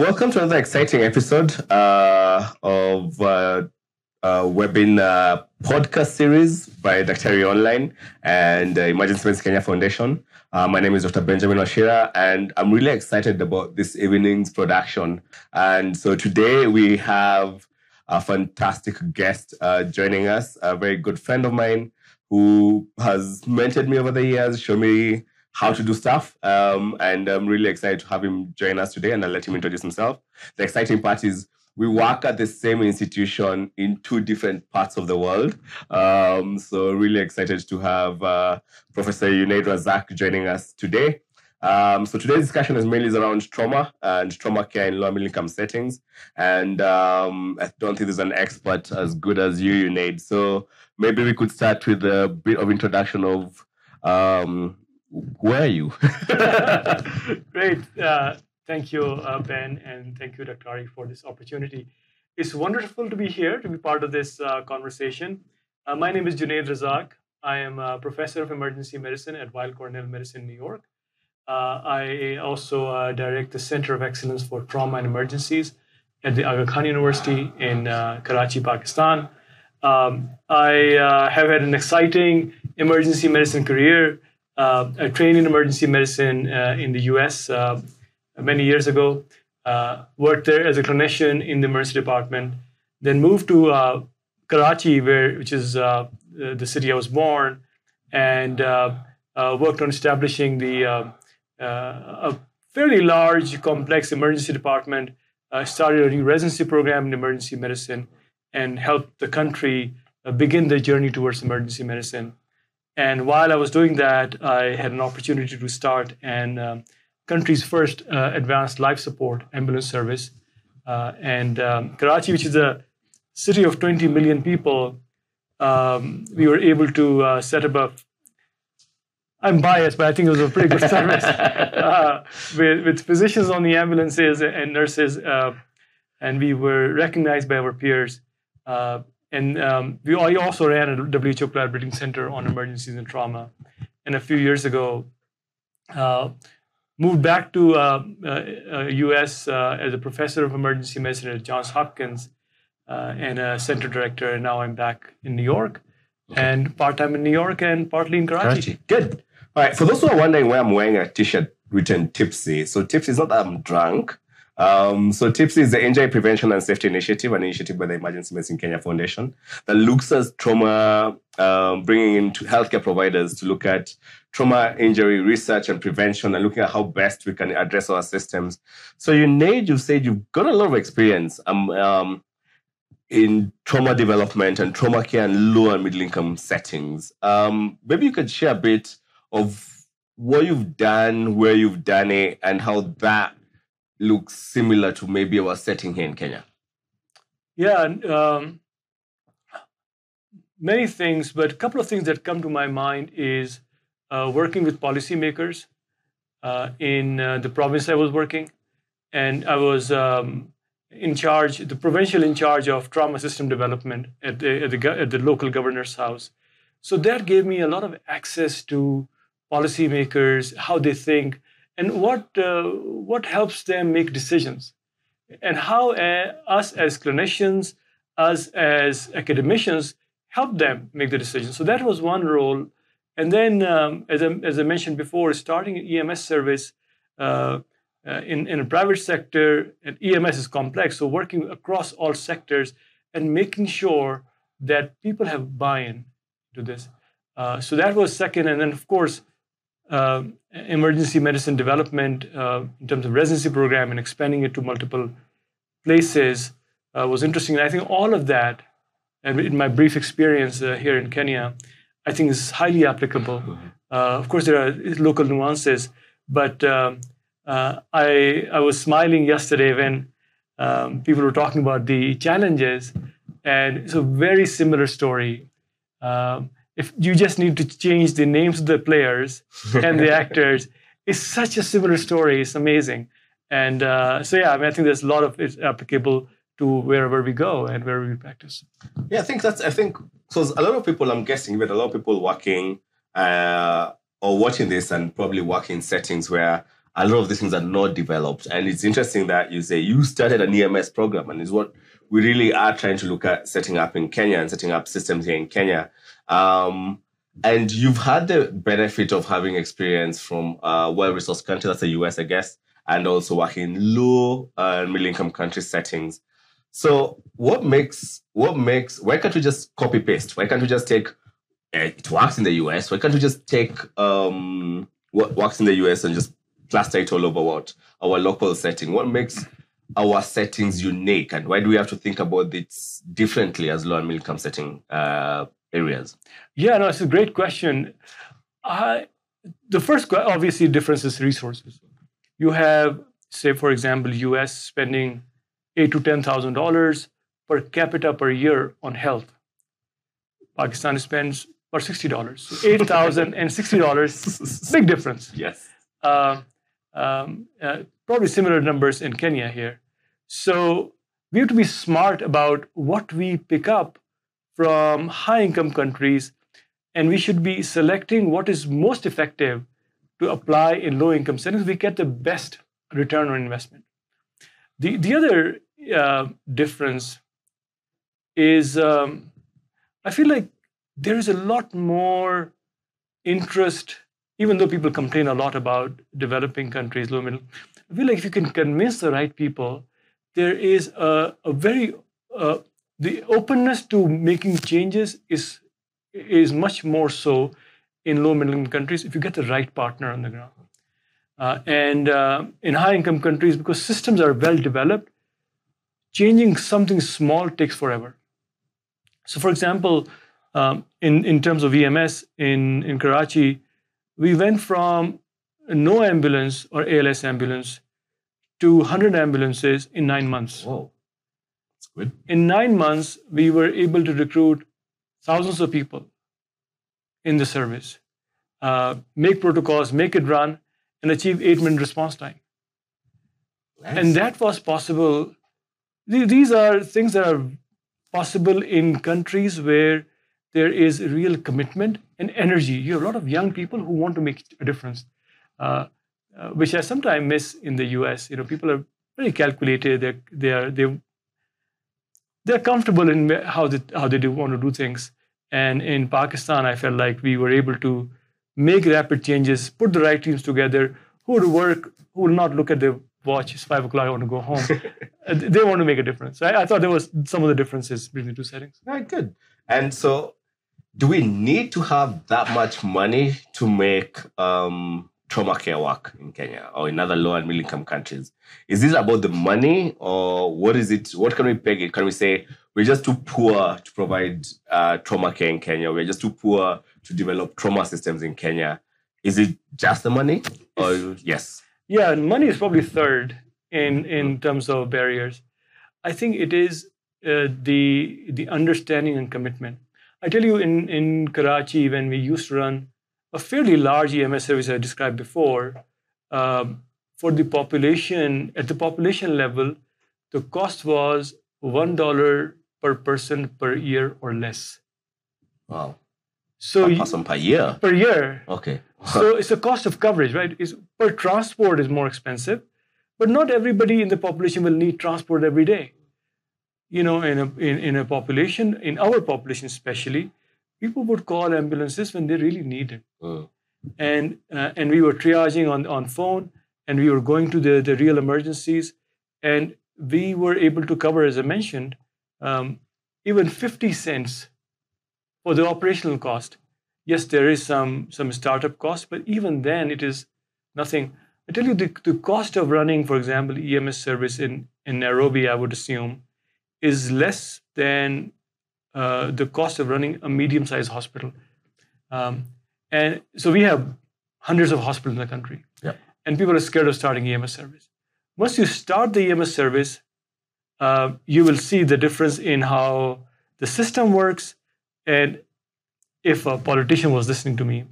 Welcome to another exciting episode of webinar podcast series by Daktari Online and Emergency Medicine Kenya Foundation. My name is Dr. Benjamin Wachira, and I'm really excited about this evening's production. And so today we have a fantastic guest joining us, a very good friend of mine who has mentored me over the years, shown me how to do stuff, and I'm really excited to have him join us today, and I'll let him introduce himself. The exciting part is we work at the same institution in two different parts of the world, so really excited to have Professor Junaid Razzak joining us today. So today's discussion is mainly around trauma and trauma care in low and middle income settings, and I don't think there's an expert as good as you, Junaid. So maybe we could start with a bit of introduction of where are you? Great. Thank you, Ben, and thank you, Dr. Ari, for this opportunity. It's wonderful to be here, to be part of this conversation. My name is Junaid Razzak. I am a professor of emergency medicine at Weill Cornell Medicine, New York. I also direct the Center of Excellence for Trauma and Emergencies at the Aga Khan University in Karachi, Pakistan. I have had an exciting emergency medicine career. I trained in emergency medicine in the U.S. Many years ago, worked there as a clinician in the emergency department, then moved to Karachi, which is the city I was born, and worked on establishing the a fairly large, complex emergency department, started a residency program in emergency medicine, and helped the country begin their journey towards emergency medicine. And while I was doing that, I had an opportunity to start an country's first advanced life support ambulance service. Karachi, which is a city of 20 million people, we were able to set up a, I'm biased, but I think it was a pretty good service, with physicians on the ambulances and nurses, and we were recognized by our peers. I also ran a WHO Collaborating Center on Emergencies and Trauma. And a few years ago, moved back to U.S. As a professor of emergency medicine at Johns Hopkins and a center director. And now I'm back in New York, and part-time in New York and partly in Karachi. Good. All right. For those who are wondering why I'm wearing a T-shirt written Tipsy. So Tipsy is not that I'm drunk. So TIPS is the Injury Prevention and Safety Initiative, an initiative by the Emergency Medicine Kenya Foundation that looks at trauma, bringing in to healthcare providers to look at trauma, injury, research, and prevention, and looking at how best we can address our systems. So Junaid, you said you've got a lot of experience in trauma development and trauma care in low and middle income settings. Maybe you could share a bit of what you've done, where you've done it, and how that looks similar to maybe our setting here in Kenya. Yeah, many things, but a couple of things that come to my mind is working with policymakers in the province I was working, and I was the provincial in charge of trauma system development at the local governor's house. So that gave me a lot of access to policymakers, how they think, and what helps them make decisions, and how us as clinicians, us as academicians, help them make the decisions. So that was one role. And then, as I mentioned before, starting an EMS service in a private sector, and EMS is complex, so working across all sectors and making sure that people have buy-in to this. So that was second. And then, of course, emergency medicine development in terms of residency program and expanding it to multiple places was interesting. And I think all of that, and in my brief experience here in Kenya, I think is highly applicable. Of course, there are local nuances, but I was smiling yesterday when people were talking about the challenges, and it's a very similar story. If you just need to change the names of the players and the actors, it's such a similar story. It's amazing. And so, yeah, I mean, I think there's a lot of it's applicable to wherever we go and wherever we practice. Yeah, I think because a lot of people, I'm guessing, but a lot of people working or watching this and probably working in settings where a lot of these things are not developed. And it's interesting that you say you started an EMS program, and it's what we really are trying to look at setting up in Kenya and setting up systems here in Kenya. And you've had the benefit of having experience from a well-resourced country, that's the US, I guess, and also working in low and middle-income country settings. So why can't we just copy-paste? Why can't we just take, it works in the US, why can't we just take what works in the US and just plaster it all over our local setting? What makes our settings unique, and why do we have to think about this differently as low and middle-income setting areas? Yeah, no, it's a great question. The first, obviously, difference is resources. You have, say, for example, US spending $8,000 to $10,000 per capita per year on health. Pakistan spends about $60. So $8,000 and $60, big difference. Yes. Probably similar numbers in Kenya here. So we have to be smart about what we pick up from high-income countries, and we should be selecting what is most effective to apply in low-income settings. We get the best return on investment. The other difference is I feel like there is a lot more interest, even though people complain a lot about developing countries, low-middle. I feel like if you can convince the right people, there is the openness to making changes is much more so in low-middle countries if you get the right partner on the ground. And in high-income countries, because systems are well-developed, changing something small takes forever. So, for example, in terms of EMS in Karachi, we went from no ambulance or ALS ambulance to 100 ambulances in 9 months. Whoa. Good. In 9 months, we were able to recruit thousands of people in the service, make protocols, make it run, and achieve 8-minute response time. Nice. And that was possible. These are things that are possible in countries where there is real commitment and energy. You have a lot of young people who want to make a difference, which I sometimes miss in the US. You know, people are very calculated. They're comfortable in how they do want to do things. And in Pakistan, I felt like we were able to make rapid changes, put the right teams together, who will work, who will not look at their watch, it's 5 o'clock, I want to go home. They want to make a difference. I thought there was some of the differences between the two settings. Right, good. And so do we need to have that much money to make trauma care work in Kenya or in other low and middle income countries? Is this about the money, or what is it? What can we peg it? Can we say we're just too poor to provide trauma care in Kenya? We're just too poor to develop trauma systems in Kenya? Is it just the money? Or yes. Yeah, money is probably third in terms of barriers. I think it is the understanding and commitment. I tell you, in Karachi, when we used to run a fairly large EMS service I described before, for the population, at the population level, the cost was $1 per person per year or less. Wow. So per year? Per year. Okay. So it's a cost of coverage, right? It's, per transport is more expensive, but not everybody in the population will need transport every day. You know, in a population, in our population especially, people would call ambulances when they really need it. Oh. And we were triaging on phone, and we were going to the real emergencies, and we were able to cover, as I mentioned, even 50 cents for the operational cost. Yes, there is some startup cost, but even then it is nothing. I tell you, the cost of running, for example, EMS service in Nairobi, I would assume, is less than the cost of running a medium-sized hospital. And so we have hundreds of hospitals in the country. Yep. And people are scared of starting EMS service. Once you start the EMS service, you will see the difference in how the system works. And if a politician was listening to me,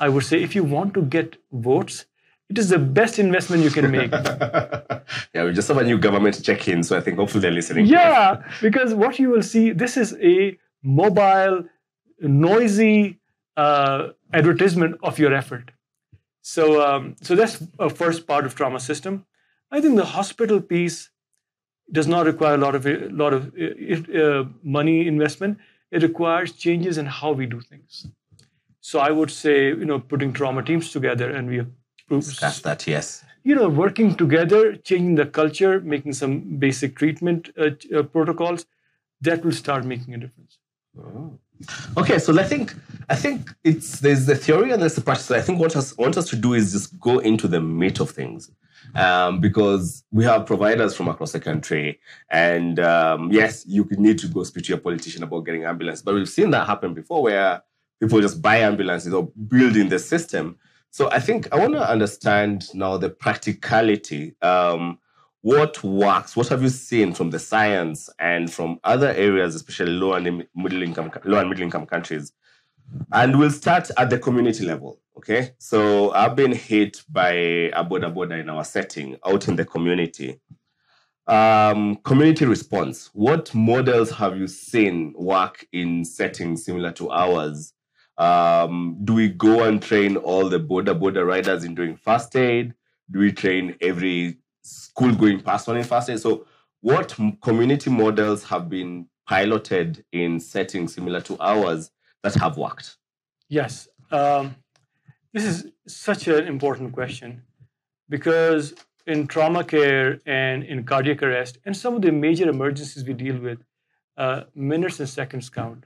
I would say, if you want to get votes, it is the best investment you can make. Yeah, we just have a new government check-in, so I think hopefully they're listening. Yeah, because what you will see, this is a mobile, noisy advertisement of your effort. So that's a first part of trauma system. I think the hospital piece does not require a lot of money investment. It requires changes in how we do things. So I would say, putting trauma teams together, and we have discussed that, yes. Working together, changing the culture, making some basic treatment protocols, that will start making a difference. Oh. Okay, so I think there's the theory and there's the practice. I think what I want us to do is just go into the meat of things, because we have providers from across the country, and yes, you need to go speak to your politician about getting ambulance, but we've seen that happen before where people just buy ambulances or build in the system. So I think I want to understand now the practicality. What works? What have you seen from the science and from other areas, especially low and middle income countries? And we'll start at the community level, okay? So I've been hit by a boda boda in our setting, out in the community. Community response. What models have you seen work in settings similar to ours? Do we go and train all the boda boda riders in doing first aid? Do we train every school-going person in first aid? So what community models have been piloted in settings similar to ours that have worked? Yes. This is such an important question, because in trauma care and in cardiac arrest and some of the major emergencies we deal with, minutes and seconds count.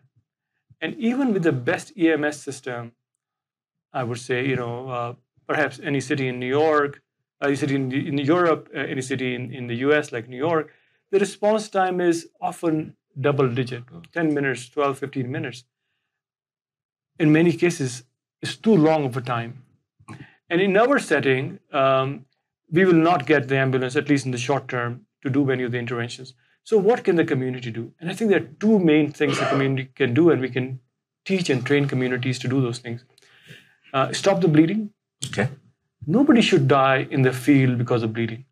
And even with the best EMS system, I would say, perhaps any city in New York, any city in Europe, any city in the US, like New York, the response time is often double digit, 10 minutes, 12, 15 minutes. In many cases, it's too long of a time. And in our setting, we will not get the ambulance, at least in the short term, to do many of the interventions. So what can the community do? And I think there are two main things the community can do, and we can teach and train communities to do those things. Stop the bleeding. Okay. Nobody should die in the field because of bleeding,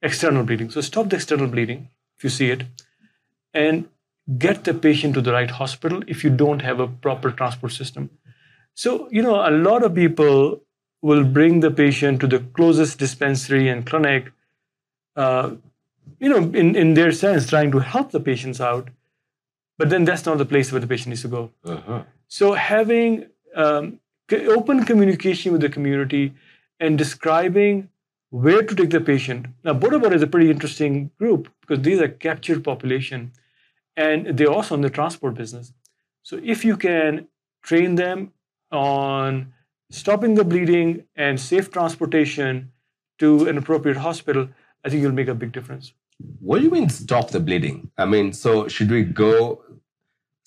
external bleeding. So stop the external bleeding if you see it, and get the patient to the right hospital if you don't have a proper transport system. So, a lot of people will bring the patient to the closest dispensary and clinic, in their sense, trying to help the patients out, but then that's not the place where the patient needs to go. So having open communication with the community, and describing where to take the patient. Now, boda boda is a pretty interesting group because these are captured population, and they're also in the transport business. So if you can train them on stopping the bleeding and safe transportation to an appropriate hospital, I think you'll make a big difference. What do you mean stop the bleeding? I mean, so should we go...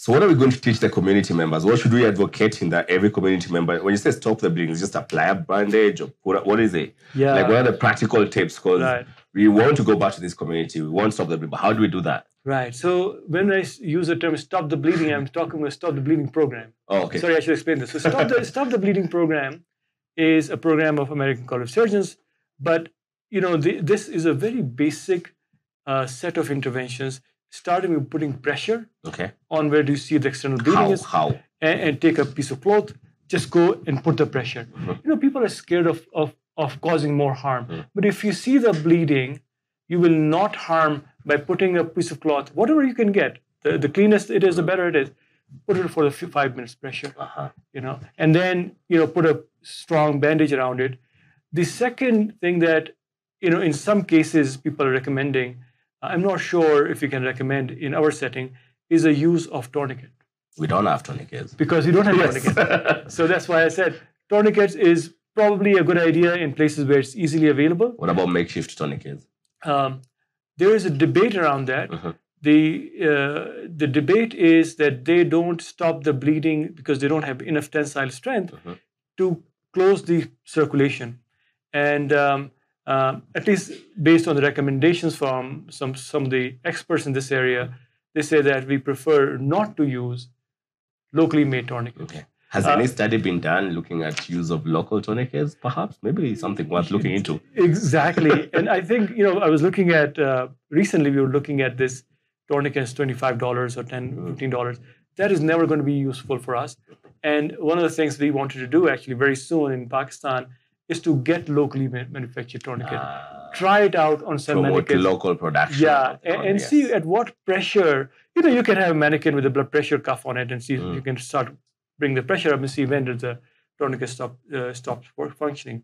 So what are we going to teach the community members? What should we advocate in that every community member, when you say stop the bleeding, just apply a bandage or what is it? Yeah. Like, what are the practical tips? Because we want to go back to this community. We want to stop the bleeding. But how do we do that? Right. So when I use the term stop the bleeding, I'm talking about stop the bleeding program. Oh, okay. Sorry, I should explain this. So stop the bleeding program is a program of American College of Surgeons. But, this is a very basic set of interventions, starting with putting pressure on where do you see the external bleeding is. How? And take a piece of cloth, just go and put the pressure. People are scared of causing more harm. But if you see the bleeding, you will not harm by putting a piece of cloth, whatever you can get. The cleanest it is, the better it is. Put it for the 5 minutes pressure, and then, put a strong bandage around it. The second thing that, in some cases people are recommending, I'm not sure if we can recommend in our setting, is a use of tourniquet. We don't have tourniquets. Because we don't have tourniquets. So that's why I said tourniquets is probably a good idea in places where it's easily available. What about makeshift tourniquets? There is a debate around that. The debate is that they don't stop the bleeding because they don't have enough tensile strength to close the circulation. And... at least based on the recommendations from some of the experts in this area, they say that we prefer not to use locally made tourniquets. Okay. Has any study been done looking at use of local tourniquets, perhaps? Maybe something worth looking into. Exactly. And I think, I was looking at, recently we were looking at this tourniquets, $25 or $10, $15. That is never going to be useful for us. And one of the things we wanted to do actually very soon in Pakistan is to get locally manufactured tourniquet. Try it out on some mannequins. Local production. Yeah, and see at what pressure. You know, you can have a mannequin with a blood pressure cuff on it and see if you can start bring the pressure up and see when does the tourniquet stops functioning.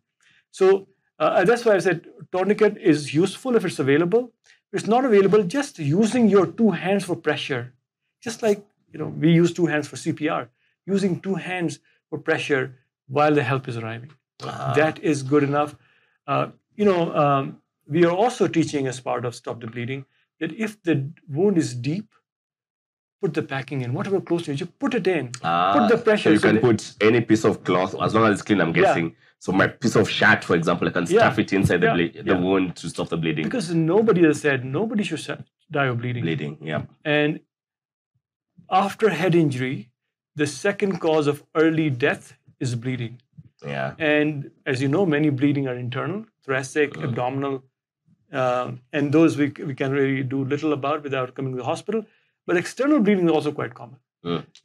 So that's why I said tourniquet is useful if it's available. If it's not available, just using your two hands for pressure. Just like, you know, we use two hands for CPR. Using two hands for pressure while the help is arriving. That is good enough. You know, we are also teaching as part of Stop the Bleeding that if the wound is deep, put the packing in. Whatever clothes you use, put it in. Put the pressure. So you can put any piece of cloth, as long as it's clean, I'm guessing. Yeah. So my piece of shirt, for example, I can stuff it inside the wound to stop the bleeding. Because nobody has said, nobody should die of bleeding. Bleeding, yeah. And after head injury, the second cause of early death is bleeding. Yeah. And as you know, many bleeding are internal, thoracic, abdominal, and those we can really do little about without coming to the hospital. But external bleeding is also quite common.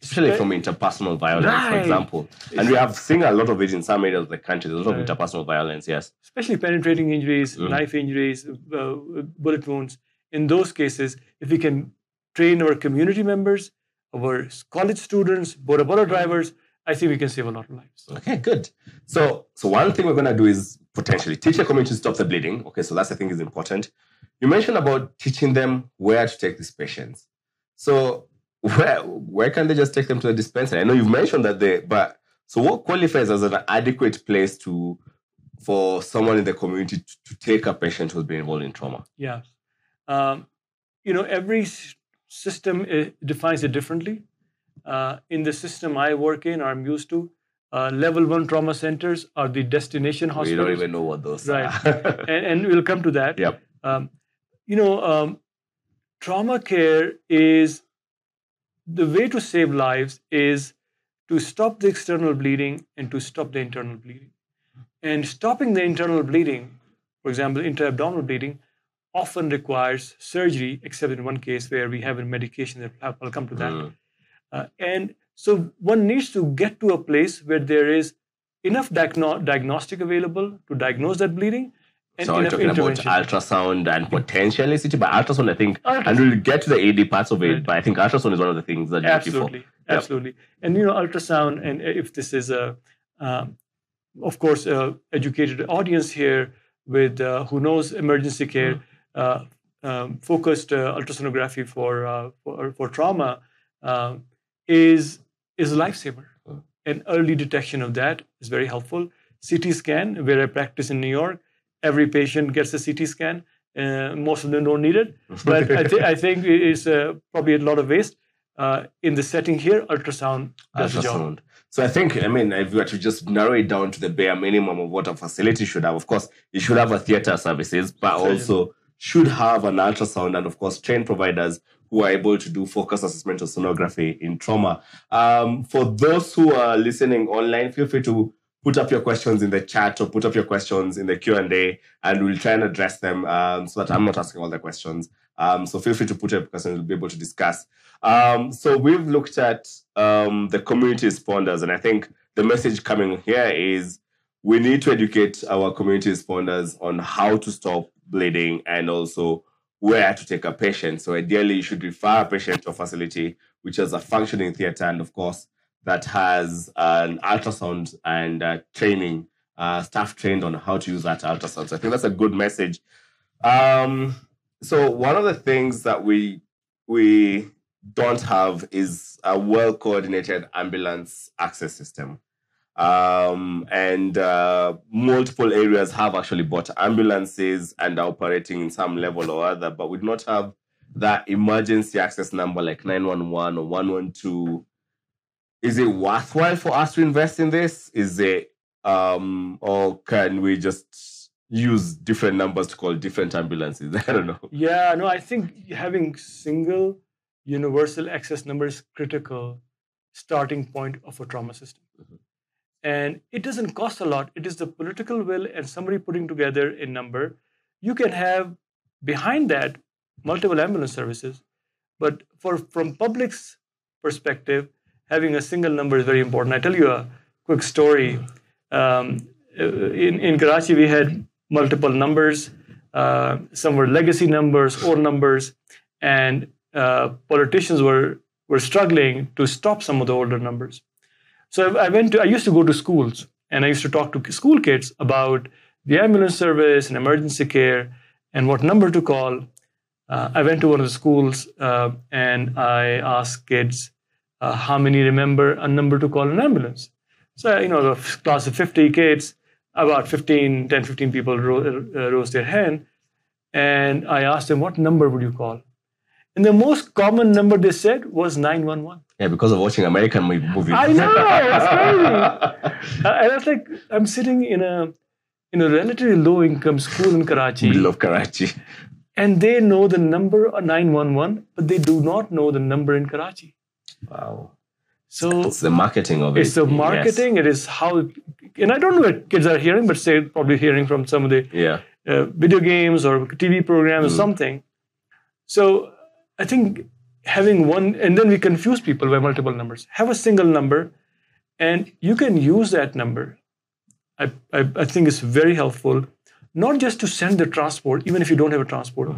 Especially from interpersonal violence, for example. And we have seen a lot of it in some areas of the country, a lot of interpersonal violence, yes. Especially penetrating injuries, knife injuries, bullet wounds. In those cases, if we can train our community members, our college students, boda boda drivers, I think we can save a lot of lives. Okay, good. So one thing we're going to do is potentially teach the community to stop the bleeding. Okay, so that's, I think, is important. You mentioned about teaching them where to take these patients. So where can they just take them to the dispensary? I know you've mentioned that so what qualifies as an adequate place for someone in the community to take a patient who's been involved in trauma? Yeah. You know, every system defines it differently. In the system I work in, or I'm used to, level 1 trauma centers are the destination hospitals. We don't even know what those are. Right. and we'll come to that. Yep. You know, trauma care is, the way to save lives is to stop the external bleeding and to stop the internal bleeding. And stopping the internal bleeding, for example, intra-abdominal bleeding, often requires surgery, except in one case where we have a medication that I'll come to that. And so one needs to get to a place where there is enough diagnostic available to diagnose that bleeding. And so we're talking about ultrasound and potentially CT, but ultrasound, I think, and we'll get to the AD parts of it, but I think ultrasound is one of the things that you're looking for. Absolutely, absolutely. And, you know, ultrasound, and if this is, of course, educated audience here with who knows emergency care, focused ultrasonography for trauma, is a lifesaver. And early detection of that is very helpful. CT scan, where I practice in New York, every patient gets a CT scan. Most of them don't need it. But I think it's probably a lot of waste. In the setting here, ultrasound does the job. So I think, I mean, if you were to just narrow it down to the bare minimum of what a facility should have, of course, it should have a theater services, but also should have an ultrasound and, of course, trained providers who are able to do focus assessment or sonography in trauma. For those who are listening online, feel free to put up your questions in the chat or put up your questions in the Q&A, and we'll try and address them so that I'm not asking all the questions. So feel free to put up questions, we'll be able to discuss. So we've looked at the community responders, and I think the message coming here is we need to educate our community responders on how to stop bleeding and also where to take a patient. So ideally, you should refer a patient to a facility which has a functioning theater and, of course, that has an ultrasound and training, staff trained on how to use that ultrasound. So I think that's a good message. So one of the things that we don't have is a well-coordinated ambulance access system. And multiple areas have actually bought ambulances and are operating in some level or other, but we do not have that emergency access number like 911 or 112. Is it worthwhile for us to invest in this? Is it, or can we just use different numbers to call different ambulances? I don't know. Yeah, no, I think having single universal access number is critical starting point of a trauma system. And it doesn't cost a lot. It is the political will and somebody putting together a number. You can have behind that multiple ambulance services, but from public's perspective, having a single number is very important. I tell you a quick story. in Karachi, we had multiple numbers. Some were legacy numbers, old numbers, and politicians were struggling to stop some of the older numbers. So I used to go to schools, and I used to talk to school kids about the ambulance service and emergency care and what number to call. I went to one of the schools and I asked kids how many remember a number to call an ambulance. So, you know, the class of 50 kids, about 10, 15 people rose their hand, and I asked them, what number would you call? And the most common number they said was 911. Yeah, because of watching American movies. I know, it's crazy. And I was like, I'm sitting in a relatively low-income school in Karachi. We love Karachi. And they know the number 911, but they do not know the number in Karachi. Wow. So it's the marketing of it. It's the marketing. Yes. It is how, and I don't know what kids are hearing, but they're probably hearing from some of the video games or TV programs or something. So I think having one, and then we confuse people by multiple numbers. Have a single number, and you can use that number. I think it's very helpful, not just to send the transport, even if you don't have a transport,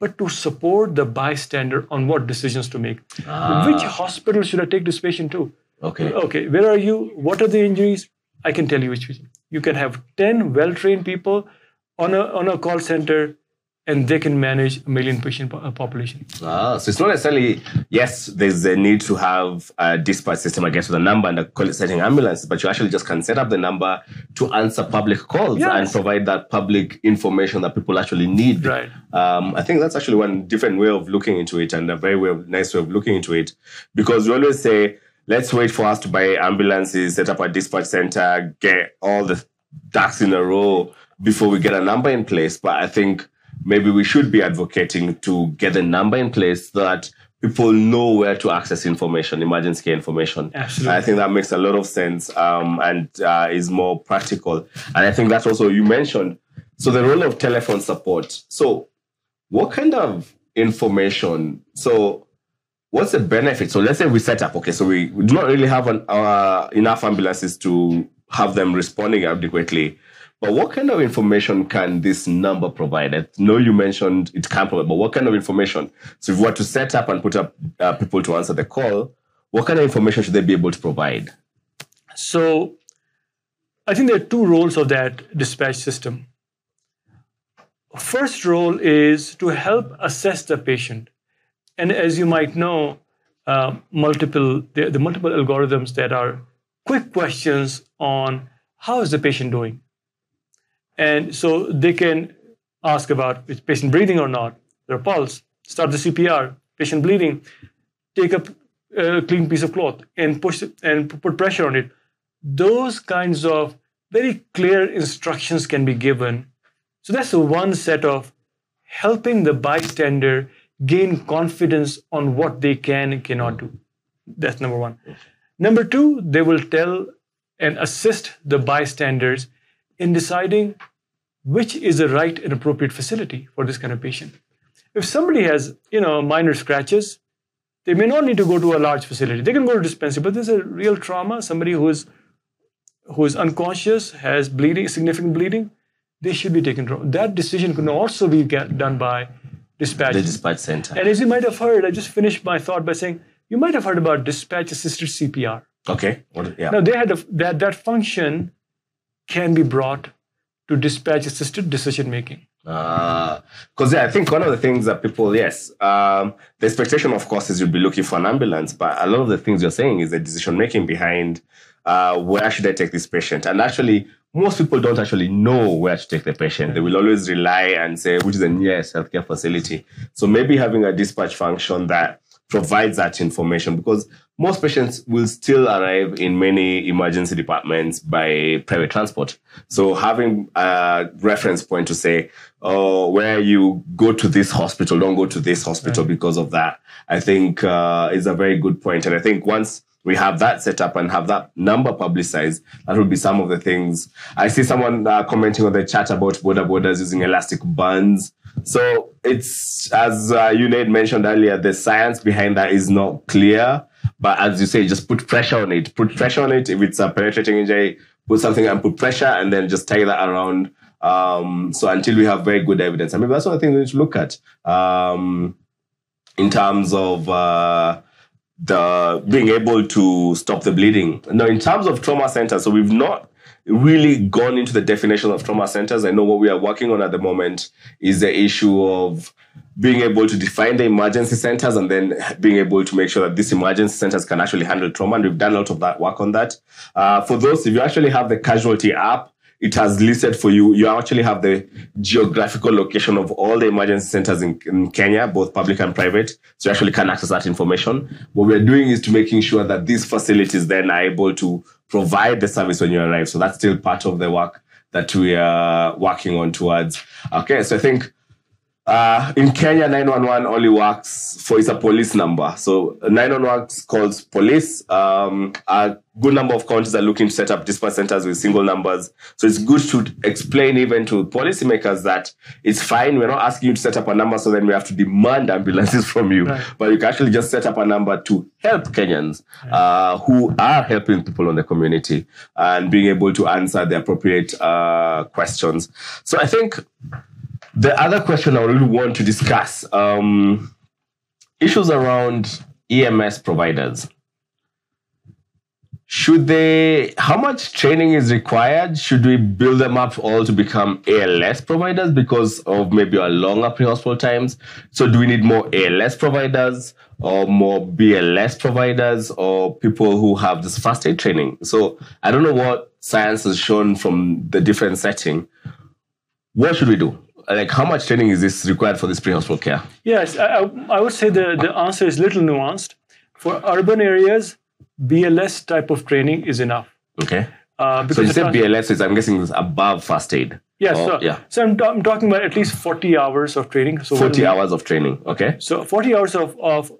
but to support the bystander on what decisions to make. Which hospital should I take this patient to? Okay, where are you? What are the injuries? I can tell you which. You can have 10 well-trained people on a call center, and they can manage a million patient population. So it's not necessarily, yes, there's a need to have a dispatch system, I guess, with a number and a call it setting ambulance, but you actually just can set up the number to answer public calls and provide that public information that people actually need. Right. I think that's actually one different way of looking into it, and a very nice way of looking into it, because we always say, let's wait for us to buy ambulances, set up a dispatch center, get all the ducks in a row before we get a number in place. But I think maybe we should be advocating to get a number in place so that people know where to access information, emergency care information. Absolutely. I think that makes a lot of sense and is more practical. And I think that's also you mentioned. So the role of telephone support. So what kind of information? So what's the benefit? So let's say we set up, so we do not really have enough ambulances to have them responding adequately. But what kind of information can this number provide? I know you mentioned it can provide, but what kind of information? So if we were to set up and put up people to answer the call, what kind of information should they be able to provide? So I think there are two roles of that dispatch system. First role is to help assess the patient. And as you might know, the multiple algorithms that are quick questions on how is the patient doing? And so they can ask about is patient breathing or not, their pulse, start the CPR, patient bleeding, take a clean piece of cloth and push it and put pressure on it. Those kinds of very clear instructions can be given. So that's one set of helping the bystander gain confidence on what they can and cannot do. That's number one. Number two, they will tell and assist the bystanders in deciding which is the right and appropriate facility for this kind of patient. If somebody has, minor scratches, they may not need to go to a large facility. They can go to a dispensary, but there's a real trauma. Somebody who is unconscious, has bleeding, significant bleeding, they should be taken to. That decision can also be done by dispatch. The dispatch center. And as you might have heard, I just finished my thought by saying, you might have heard about dispatch-assisted CPR. Now, they had that function can be brought to dispatch-assisted decision-making. Because I think one of the things that people, the expectation, of course, is you'll be looking for an ambulance, but a lot of the things you're saying is the decision-making behind where should I take this patient? And actually, most people don't actually know where to take the patient. They will always rely and say, which is the nearest healthcare facility. So maybe having a dispatch function that provides that information, because most patients will still arrive in many emergency departments by private transport. So having a reference point to say, where you go to this hospital, don't go to this hospital because of that, I think is a very good point. And I think once we have that set up and have that number publicized, that will be some of the things. I see someone commenting on the chat about border borders using elastic bands. So it's, as Junaid mentioned earlier, the science behind that is not clear. But as you say, just put pressure on it. If it's a penetrating injury, put something and put pressure and then just tie that around. So until we have very good evidence, I mean, that's one thing we need to look at in terms of the being able to stop the bleeding. Now, in terms of trauma centers, so we've not really gone into the definition of trauma centers. I know what we are working on at the moment is the issue of being able to define the emergency centers and then being able to make sure that these emergency centers can actually handle trauma. And we've done a lot of that work on that. For those, if you actually have the Casualty app, it has listed for you, you actually have the geographical location of all the emergency centers in Kenya, both public and private. So you actually can access that information. What we're doing is to making sure that these facilities then are able to provide the service when you arrive. So that's still part of the work that we are working on towards. Okay, so I think in Kenya, 911 only works for, it's a police number. So 911 calls police. A good number of counties are looking to set up dispatch centers with single numbers. So it's good to explain even to policymakers that it's fine. We're not asking you to set up a number so then we have to demand ambulances from you. Right. But you can actually just set up a number to help Kenyans who are helping people on the community and being able to answer the appropriate questions. So I think the other question I really want to discuss, issues around EMS providers. Should they, how much training is required? Should we build them up all to become ALS providers because of maybe a longer pre-hospital times? So do we need more ALS providers or more BLS providers or people who have this first aid training? So I don't know what science has shown from the different setting. What should we do? Like, how much training is this required for this pre-hospital care? Yes, I would say the answer is little nuanced. For urban areas, BLS type of training is enough. Okay. So you said BLS is, I'm guessing, is above first aid. Yes. Or, so, yeah. So I'm talking about at least 40 hours of training. So 40 hours of training. Okay. So 40 hours of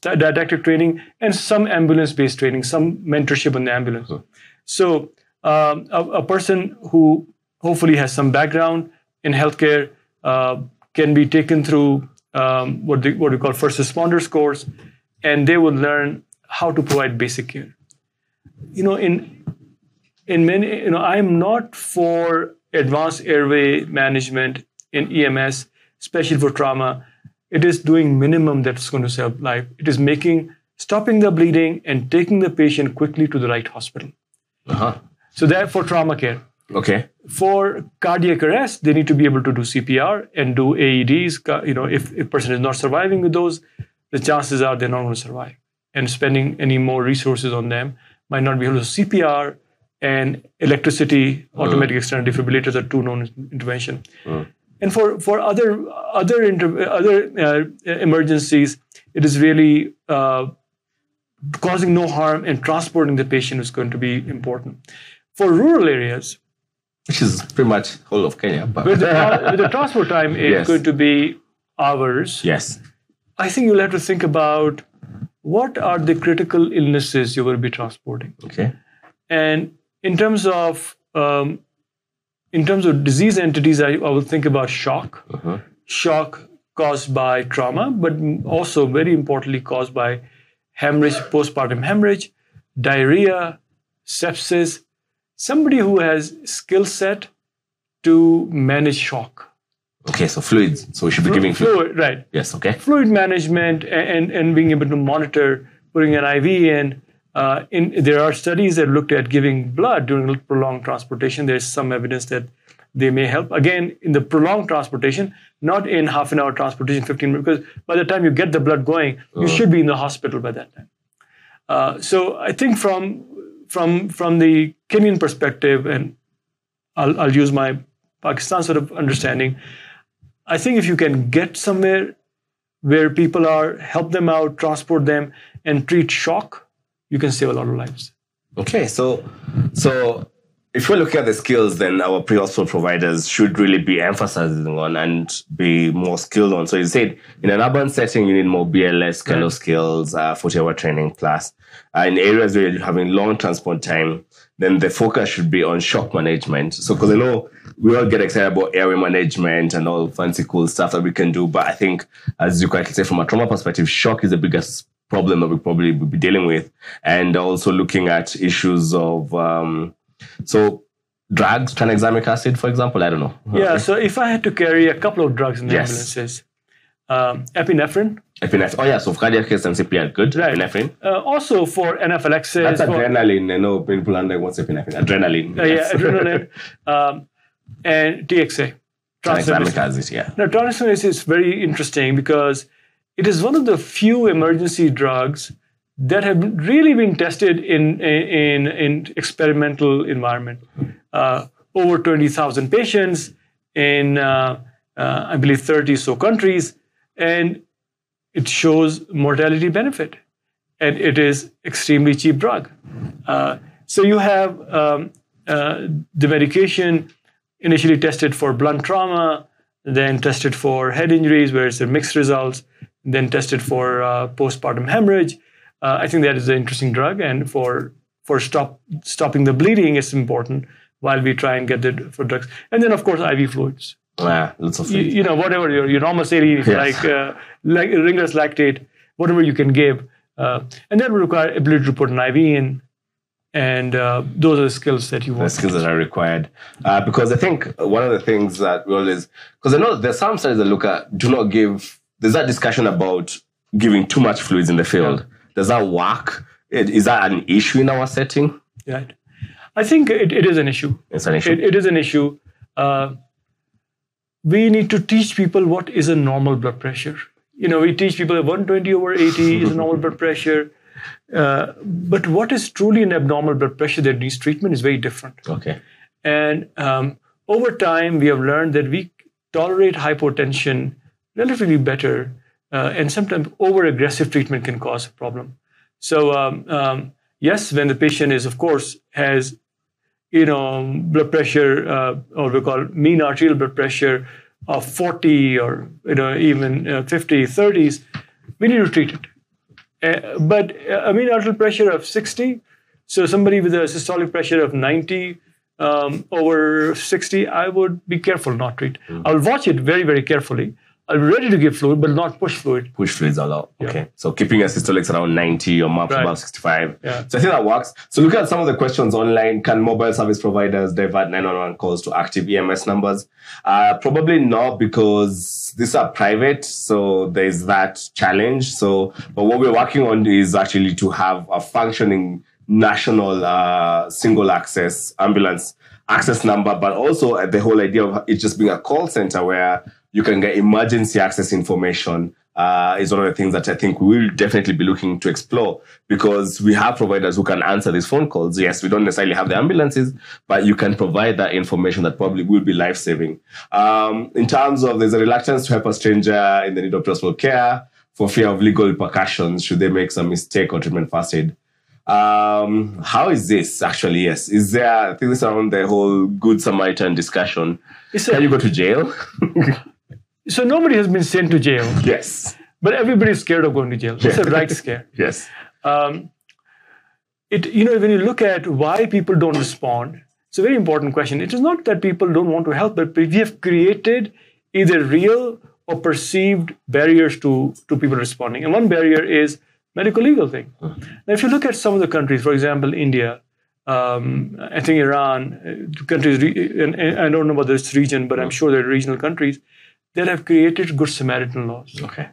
didactic training and some ambulance-based training, some mentorship on the ambulance. Huh. So a person who hopefully has some background in healthcare can be taken through what we call first responders course, and they will learn how to provide basic care. You know, in many, you know, I'm not for advanced airway management in EMS, especially for trauma. It is doing minimum that's going to save life. It is stopping the bleeding and taking the patient quickly to the right hospital. Uh-huh. So that for trauma care. Okay. For cardiac arrest, they need to be able to do CPR and do AEDs. You know, if a person is not surviving with those, the chances are they're not going to survive. And spending any more resources on them might not be able to. CPR and electricity, automatic external defibrillators are two known interventions. And for other emergencies, it is really causing no harm and transporting the patient is going to be important. For rural areas, which is pretty much whole of Kenya. But with the transport time, it's going to be hours. Yes. I think you'll have to think about what are the critical illnesses you will be transporting. Okay. And in terms of disease entities, I will think about shock. Uh-huh. Shock caused by trauma, but also very importantly caused by hemorrhage, postpartum hemorrhage, diarrhea, sepsis. Somebody who has skill set to manage shock. Okay, so fluids. So we should be giving fluid. Right. Yes, okay. Fluid management and being able to monitor, putting an IV in. There are studies that looked at giving blood during prolonged transportation. There's some evidence that they may help. Again, in the prolonged transportation, not in half an hour transportation, 15 minutes, because by the time you get the blood going, you should be in the hospital by that time. So I think from the Kenyan perspective, and I'll use my Pakistan sort of understanding, I think if you can get somewhere where people are, help them out, transport them, and treat shock, you can save a lot of lives. Okay, so if we're looking at the skills, then our pre-hospital providers should really be emphasizing on and be more skilled on. So you said in an urban setting, you need more BLS kind of skills, 40-hour training plus. In areas where you're having long transport time, then the focus should be on shock management. So, because I know we all get excited about airway management and all fancy cool stuff that we can do. But I think, as you correctly say, from a trauma perspective, shock is the biggest problem that we probably will be dealing with. And also looking at issues of So drugs, tranexamic acid, for example, I don't know. Yeah, so if I had to carry a couple of drugs in the ambulances, epinephrine. Oh, yeah, so for cardiac cases, I'm simply good. Right. Epinephrine. Also for anaphylaxis. That's adrenaline. I know people under what's epinephrine. Adrenaline. Yeah, adrenaline. And TXA. Tranexamic acid, yeah. Now, tranexamic acid is very interesting because it is one of the few emergency drugs that have really been tested in experimental environment. Over 20,000 patients in, I believe, 30 or so countries. And it shows mortality benefit. And it is extremely cheap drug. So you have the medication initially tested for blunt trauma, then tested for head injuries, where it's a mixed results, then tested for postpartum hemorrhage. I think that is an interesting drug, and for stopping the bleeding is important while we try and get it for drugs. And then, of course, IV fluids. Yeah, lots of fluids. You know, whatever your normal saline, like Ringer's lactate, whatever you can give. And that will require ability to put an IV in. And those are the skills that you want. The skills that are required. Because I think one of the things that we always... Because I know there's some studies that look at, do not give... There's that discussion about giving too much fluids in the field. Yeah. Does that work? Is that an issue in our setting? Right. I think it is an issue. It's an issue. It is an issue. We need to teach people what is a normal blood pressure. You know, we teach people 120/80 is a normal blood pressure. But what is truly an abnormal blood pressure that needs treatment is very different. Okay. And over time, we have learned that we tolerate hypotension relatively better. And sometimes over-aggressive treatment can cause a problem. So, yes, when the patient is, of course, has, you know, blood pressure, or we call mean arterial blood pressure of 40 or, you know, even 50, 30s, we need to treat it. But a mean arterial pressure of 60, so somebody with a systolic pressure of 90 over 60, I would be careful not treat. Mm-hmm. I'll watch it very, very carefully. I'm ready to give fluid, but not push fluid. Push fluids are allowed. Yeah. Okay. So keeping your systolics around 90 or MAPs above 65. Yeah. So I think that works. So look at some of the questions online. Can mobile service providers divert 911 calls to active EMS numbers? Probably not, because these are private. So there's that challenge. So, but what we're working on is actually to have a functioning national single access ambulance access number, but also the whole idea of it just being a call center where you can get emergency access information is one of the things that I think we will definitely be looking to explore, because we have providers who can answer these phone calls. Yes, we don't necessarily have the ambulances, but you can provide that information that probably will be life-saving. In terms of there's a reluctance to help a stranger in the need of personal care for fear of legal repercussions should they make some mistake or treatment first aid. How is this actually? Yes, is there things around the whole Good Samaritan discussion? Can you go to jail? So nobody has been sent to jail. Yes. But everybody's scared of going to jail. Yeah. It's a right scare. Yes. You know, when you look at why people don't respond, it's a very important question. It is not that people don't want to help, but we have created either real or perceived barriers to people responding. And one barrier is medical legal thing. Now, if you look at some of the countries, for example, India, I think Iran, countries, and I don't know about this region, but I'm sure they're regional countries, that have created Good Samaritan laws. Okay.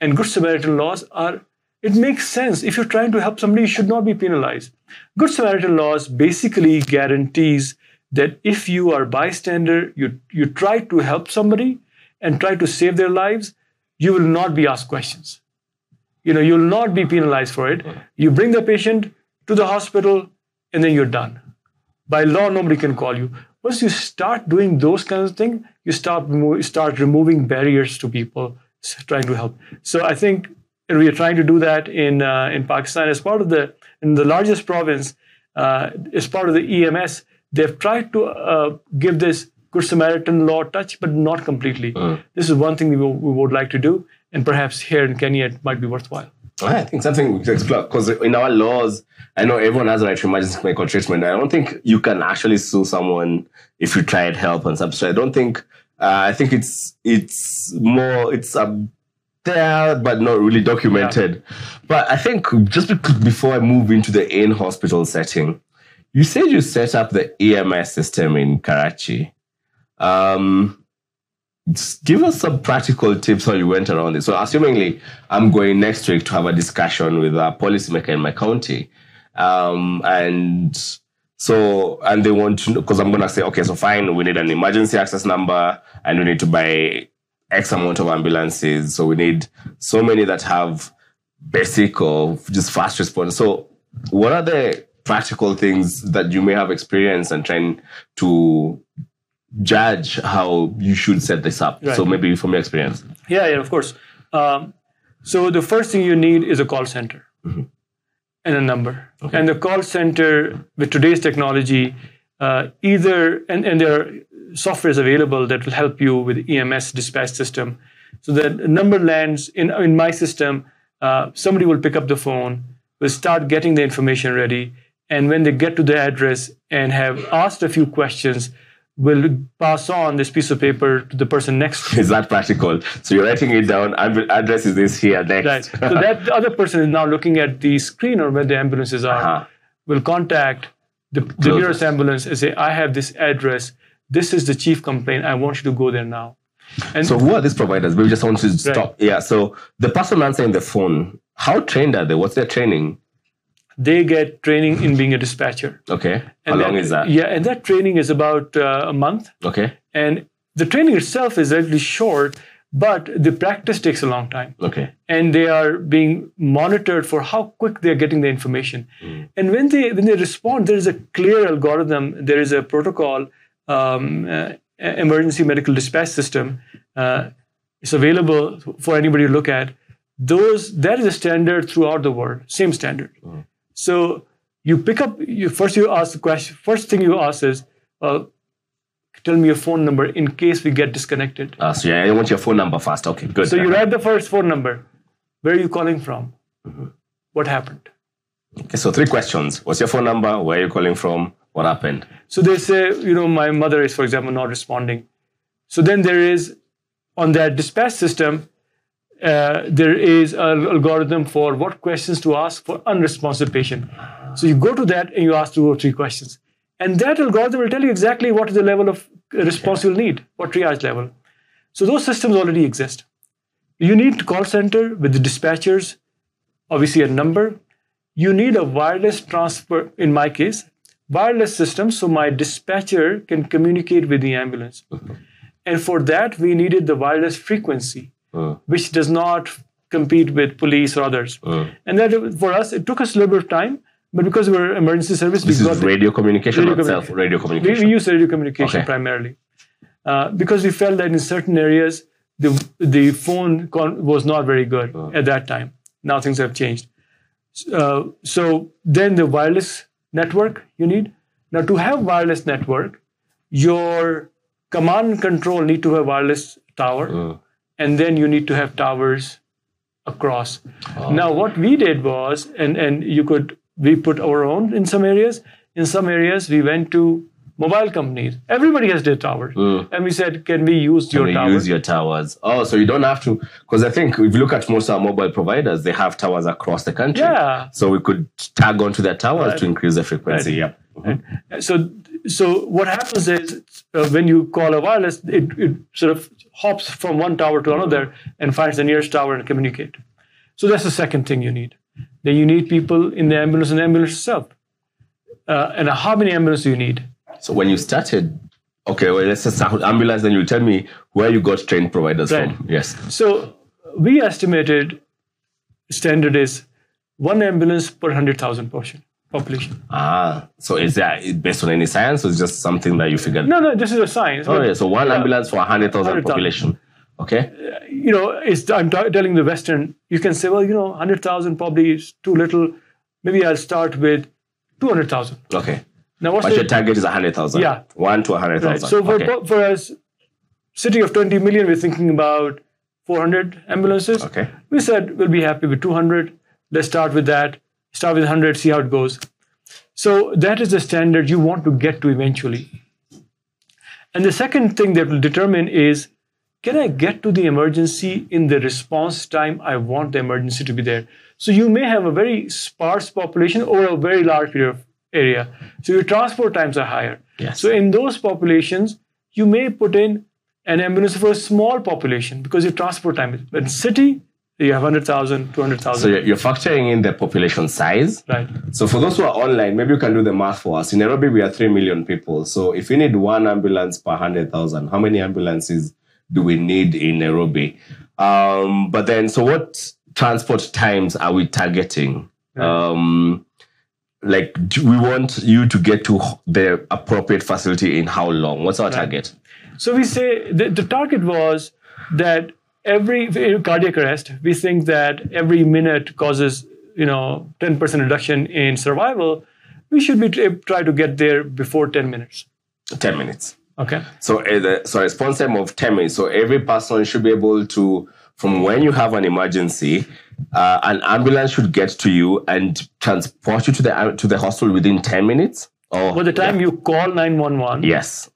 And Good Samaritan laws are, it makes sense. If you're trying to help somebody, you should not be penalized. Good Samaritan laws basically guarantees that if you are a bystander, you try to help somebody and try to save their lives, you will not be asked questions. You know, you'll not be penalized for it. You bring the patient to the hospital and then you're done. By law, nobody can call you. Once you start doing those kinds of things, you start removing barriers to people trying to help. So I think, and we are trying to do that in Pakistan as part of the, in the largest province, as part of the EMS, they've tried to give this Good Samaritan law touch, but not completely. This is one thing we would like to do, and perhaps here in Kenya, it might be worthwhile. I think something we can explore, because in our laws, I know everyone has a right to emergency medical treatment. I don't think you can actually sue someone if you tried help and stuff. So I don't think, I think it's more, it's up there, but not really documented. Yeah. But I think just before I move into the in-hospital setting, You said you set up the EMS system in Karachi. Give us some practical tips how you went around it. So assumingly, I'm going next week to have a discussion with a policymaker in my county. And they want to know, because I'm going to say, okay, so fine, we need an emergency access number and we need to buy X amount of ambulances. So we need so many that have basic or just fast response. So what are the practical things that you may have experienced and trying to judge how you should set this up? Right. So maybe from your experience. Yeah, of course. So the first thing you need is a call center and a number. Okay. And the call center with today's technology, and there are softwares available that will help you with EMS dispatch system. So that number lands in my system, somebody will pick up the phone, will start getting the information ready, and when they get to the address and have asked a few questions, will pass on this piece of paper to the person next to you. Is that practical? So you're writing it down, address is this here, next. Right. So that the other person is now looking at the screen or where the ambulances are, will contact the nearest ambulance and say, I have this address. This is the chief complaint. I want you to go there now. And so who are these providers? We just want to stop. Yeah. So the person answering the phone, how trained are they? What's their training? They get training in being a dispatcher. Okay. How long is that? Yeah, and that training is about a month. Okay. And the training itself is relatively short, but the practice takes a long time. Okay. And they are being monitored for how quick they're getting the information. And when they respond, there is a clear algorithm. There is a protocol, emergency medical dispatch system. It's available for anybody to look at. That is a standard throughout the world, same standard. So you pick up, you ask the question, first thing you ask is, tell me your phone number in case we get disconnected. So I want your phone number first. Okay, good. So you write the first phone number. Where are you calling from? What happened? Okay, so three questions. What's your phone number? Where are you calling from? What happened? So they say, my mother is, for example, not responding. So then there is, on that dispatch system, there is an algorithm for what questions to ask for unresponsive patient. So you go to that and you ask 2 or 3 questions. And that algorithm will tell you exactly what is the level of response you'll need, what triage level. So those systems already exist. You need a call center with the dispatchers, obviously a number. You need a wireless transfer, in my case, wireless system, so my dispatcher can communicate with the ambulance. And for that, we needed the wireless frequency. Which does not compete with police or others. And that for us, it took us a little bit of time, but because we were emergency service, we got radio communication itself. Radio communication. We use radio communication primarily because we felt that in certain areas the phone was not very good at that time. Now things have changed. So then the wireless network you need. Now to have wireless network, your command and control need to have wireless tower. And then you need to have towers across. Now, what we did was, we put our own in some areas. In some areas, we went to mobile companies. Everybody has their towers. And we said, can we use your towers? Can we use your towers? Oh, so you don't have to, because I think if you look at most of our mobile providers, they have towers across the country. Yeah. So we could tag onto their towers to increase the frequency. Right. Yep. So what happens is when you call a wireless, it sort of hops from one tower to another and finds the nearest tower and communicate. So that's the second thing you need. Then you need people in the ambulance and the ambulance itself. And how many ambulances do you need? So when you started, let's just start with ambulance, then you tell me where you got trained providers from. Yes. So we estimated standard is 1 ambulance per 100,000 population. So is that based on any science or is just something that you figured? No, this is a science. So 1 ambulance for 100,000 population. Okay. I'm telling the Western, you can say, 100,000 probably is too little. Maybe I'll start with 200,000. Okay. Now, but your target is 100,000. Yeah. 1 to 100,000. Right. So for a city of 20 million, we're thinking about 400 ambulances. Okay. We said we'll be happy with 200. Let's start with that. Start with 100, see how it goes. So that is the standard you want to get to eventually. And the second thing that will determine is, can I get to the emergency in the response time I want the emergency to be there? So you may have a very sparse population over a very large period of area. So your transport times are higher. Yes. So in those populations, you may put in an ambulance for a small population because your transport time is. But in city, you have 100,000, 200,000. So you're factoring in the population size. Right. So for those who are online, maybe you can do the math for us. In Nairobi, we are 3 million people. So if you need one ambulance per 100,000, how many ambulances do we need in Nairobi? But then, so what transport times are we targeting? Right. Like, do we want you to get to the appropriate facility in how long? What's our target? So we say the target was that every cardiac arrest, we think that every minute causes, 10% reduction in survival. We should be try to get there before 10 minutes. 10 minutes. Okay. So, a response time of 10 minutes. So every person should be able to, from when you have an emergency, an ambulance should get to you and transport you to the hospital within 10 minutes? Or by the time you call 911, yes,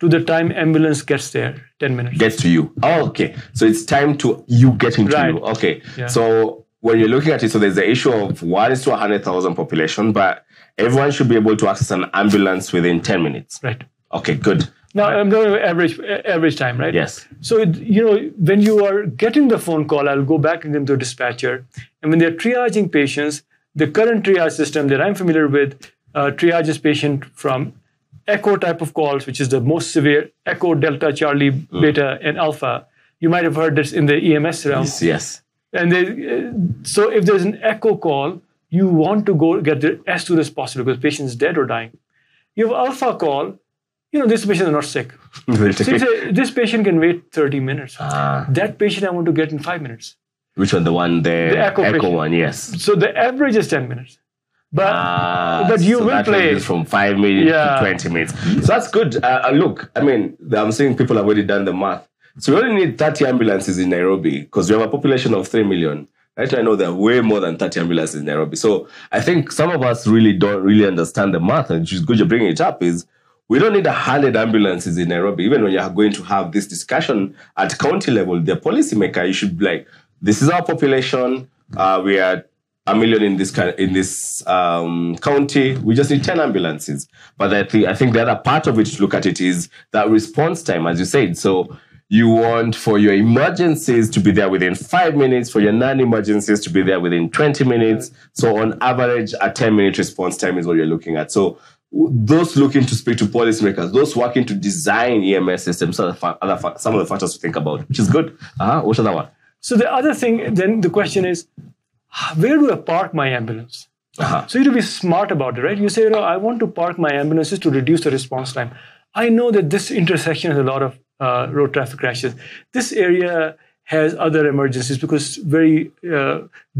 to the time ambulance gets there, 10 minutes. Gets to you. Oh, okay. So it's time to you getting to you. Okay. Yeah. So when you're looking at it, so there's the issue of 1:100,000 population, but everyone should be able to access an ambulance within 10 minutes. Right. Okay, good. Now, I'm going to average time, right? Yes. So, when you are getting the phone call, I'll go back again to dispatcher. And when they're triaging patients, the current triage system that I'm familiar with triages patient from echo type of calls, which is the most severe, echo, delta, Charlie, beta, and alpha. You might have heard this in the EMS realm. Yes. And so if there's an echo call, you want to go get there as soon as possible because patient is dead or dying. You have alpha call. This patient is not sick. So this patient can wait 30 minutes. That patient I want to get in 5 minutes. Which one? The one, the echo one, yes. So the average is 10 minutes. But you so will play from 5 minutes to 20 minutes. So that's good. Look, I mean, I'm seeing people have already done the math. So we only need 30 ambulances in Nairobi because we have a population of 3 million. Right? I know there are way more than 30 ambulances in Nairobi. So I think some of us really don't really understand the math, and it's good you're bringing it up, is we don't need 100 ambulances in Nairobi. Even when you're going to have this discussion at county level, the policymaker, you should be like, this is our population. We are 1 million in this county. We just need 10 ambulances. But I think the other part of it to look at it is that response time, as you said. So you want for your emergencies to be there within 5 minutes, for your non-emergencies to be there within 20 minutes. So on average, a 10-minute response time is what you're looking at. So those looking to speak to policymakers, those working to design EMS systems, some of the factors to think about, which is good. What's the other one? So the other thing, then the question is, where do I park my ambulance? So you have to be smart about it, right? You say, I want to park my ambulances to reduce the response time. I know that this intersection has a lot of road traffic crashes. This area has other emergencies because very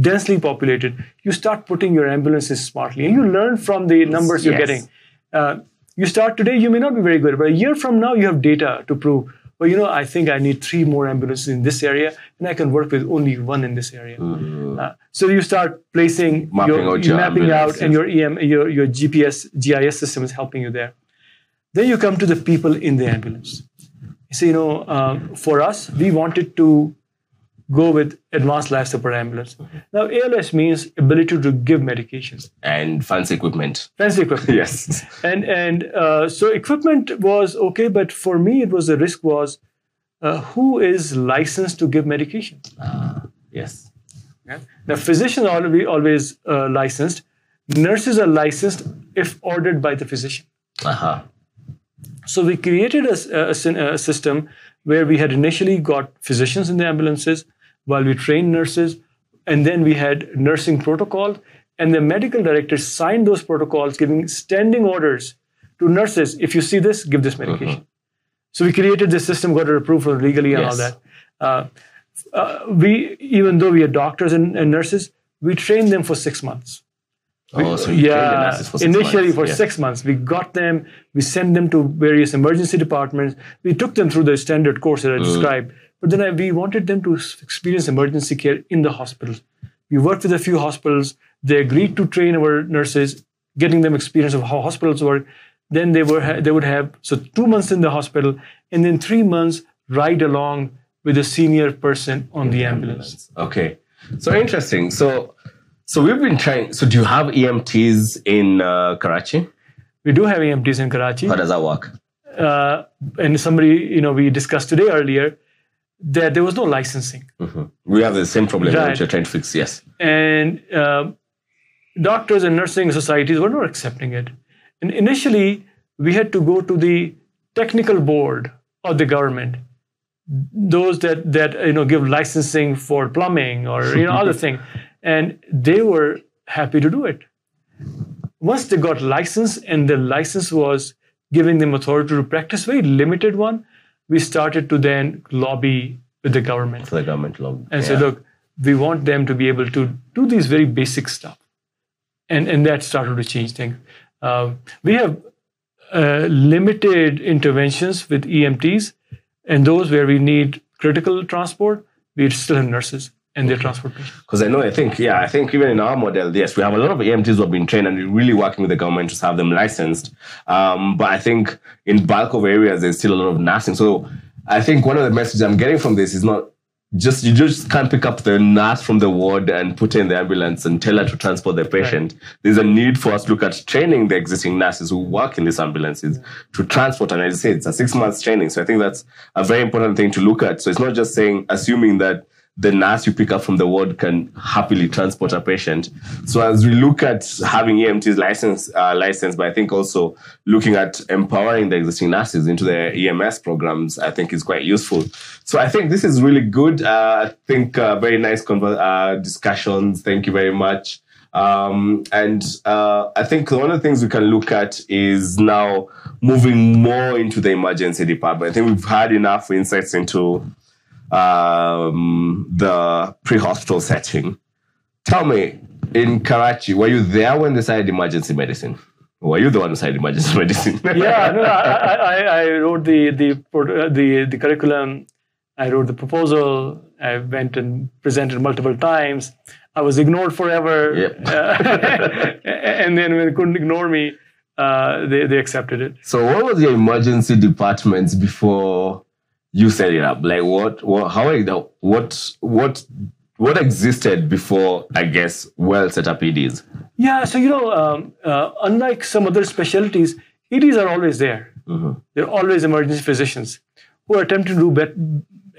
densely populated. You start putting your ambulances smartly, and you learn from the numbers you're getting. You start today, you may not be very good, but a year from now, you have data to prove, well, I think I need 3 more ambulances in this area, and I can work with only 1 in this area. So you start placing, mapping out, and your GIS system is helping you there. Then you come to the people in the ambulance. So, for us, we wanted to go with advanced life support ambulance. Now, ALS means ability to give medications. And fancy equipment. Yes. So equipment was okay, but for me, the risk was who is licensed to give medication? Yes. Yeah. Now, physicians are always licensed. Nurses are licensed if ordered by the physician. So we created a system where we had initially got physicians in the ambulances while we trained nurses, and then we had nursing protocol, and the medical directors signed those protocols giving standing orders to nurses, if you see this, give this medication. So we created this system, got it approved legally and all that. We, even though we had doctors and nurses, we trained them for 6 months. Initially for six months. We got them, we sent them to various emergency departments. We took them through the standard course that I described. But then we wanted them to experience emergency care in the hospitals. We worked with a few hospitals. They agreed to train our nurses, getting them experience of how hospitals work. Then they would have 2 months in the hospital, and then 3 months ride along with a senior person on the ambulance. Okay, so interesting. So. So we've been trying. So do you have EMTs in Karachi? We do have EMTs in Karachi. How does that work? And somebody, we discussed today earlier that there was no licensing. Mm-hmm. We have the same problem which we're trying to fix, yes. And doctors and nursing societies were not accepting it. And initially, we had to go to the technical board of the government, those that give licensing for plumbing or other thing. And they were happy to do it. Once they got license, and the license was giving them authority to practice, very limited one, we started to then lobby with the government. So the government lobby. And say, look, we want them to be able to do these very basic stuff. And that started to change things. We have limited interventions with EMTs, and those where we need critical transport, we still have nurses. And their transport. Because I think even in our model, yes, we have a lot of EMTs who have been trained and we're really working with the government to have them licensed. But I think in bulk of areas, there's still a lot of nursing. So I think one of the messages I'm getting from this is not just, you just can't pick up the nurse from the ward and put her in the ambulance and tell her to transport the patient. Right. There's a need for us to look at training the existing nurses who work in these ambulances to transport. And as I say, it's a 6 months training. So I think that's a very important thing to look at. So it's not just saying, assuming that the nurse you pick up from the ward can happily transport a patient. So as we look at having EMTs licensed, but I think also looking at empowering the existing nurses into their EMS programs, I think is quite useful. So I think this is really good. I think very nice discussions. Thank you very much. I think one of the things we can look at is now moving more into the emergency department. I think we've had enough insights into the pre-hospital setting. Tell me, in Karachi, were you there when they started emergency medicine? Or were you the one who started emergency medicine? I wrote the curriculum. I wrote the proposal. I went and presented multiple times. I was ignored forever. Yep. And then when they couldn't ignore me, they accepted it. So what was your emergency departments before you set it up? Like what existed before, I guess, well set up EDs? Yeah, so unlike some other specialties, EDs are always there. Mm-hmm. They're always emergency physicians who are attempting to do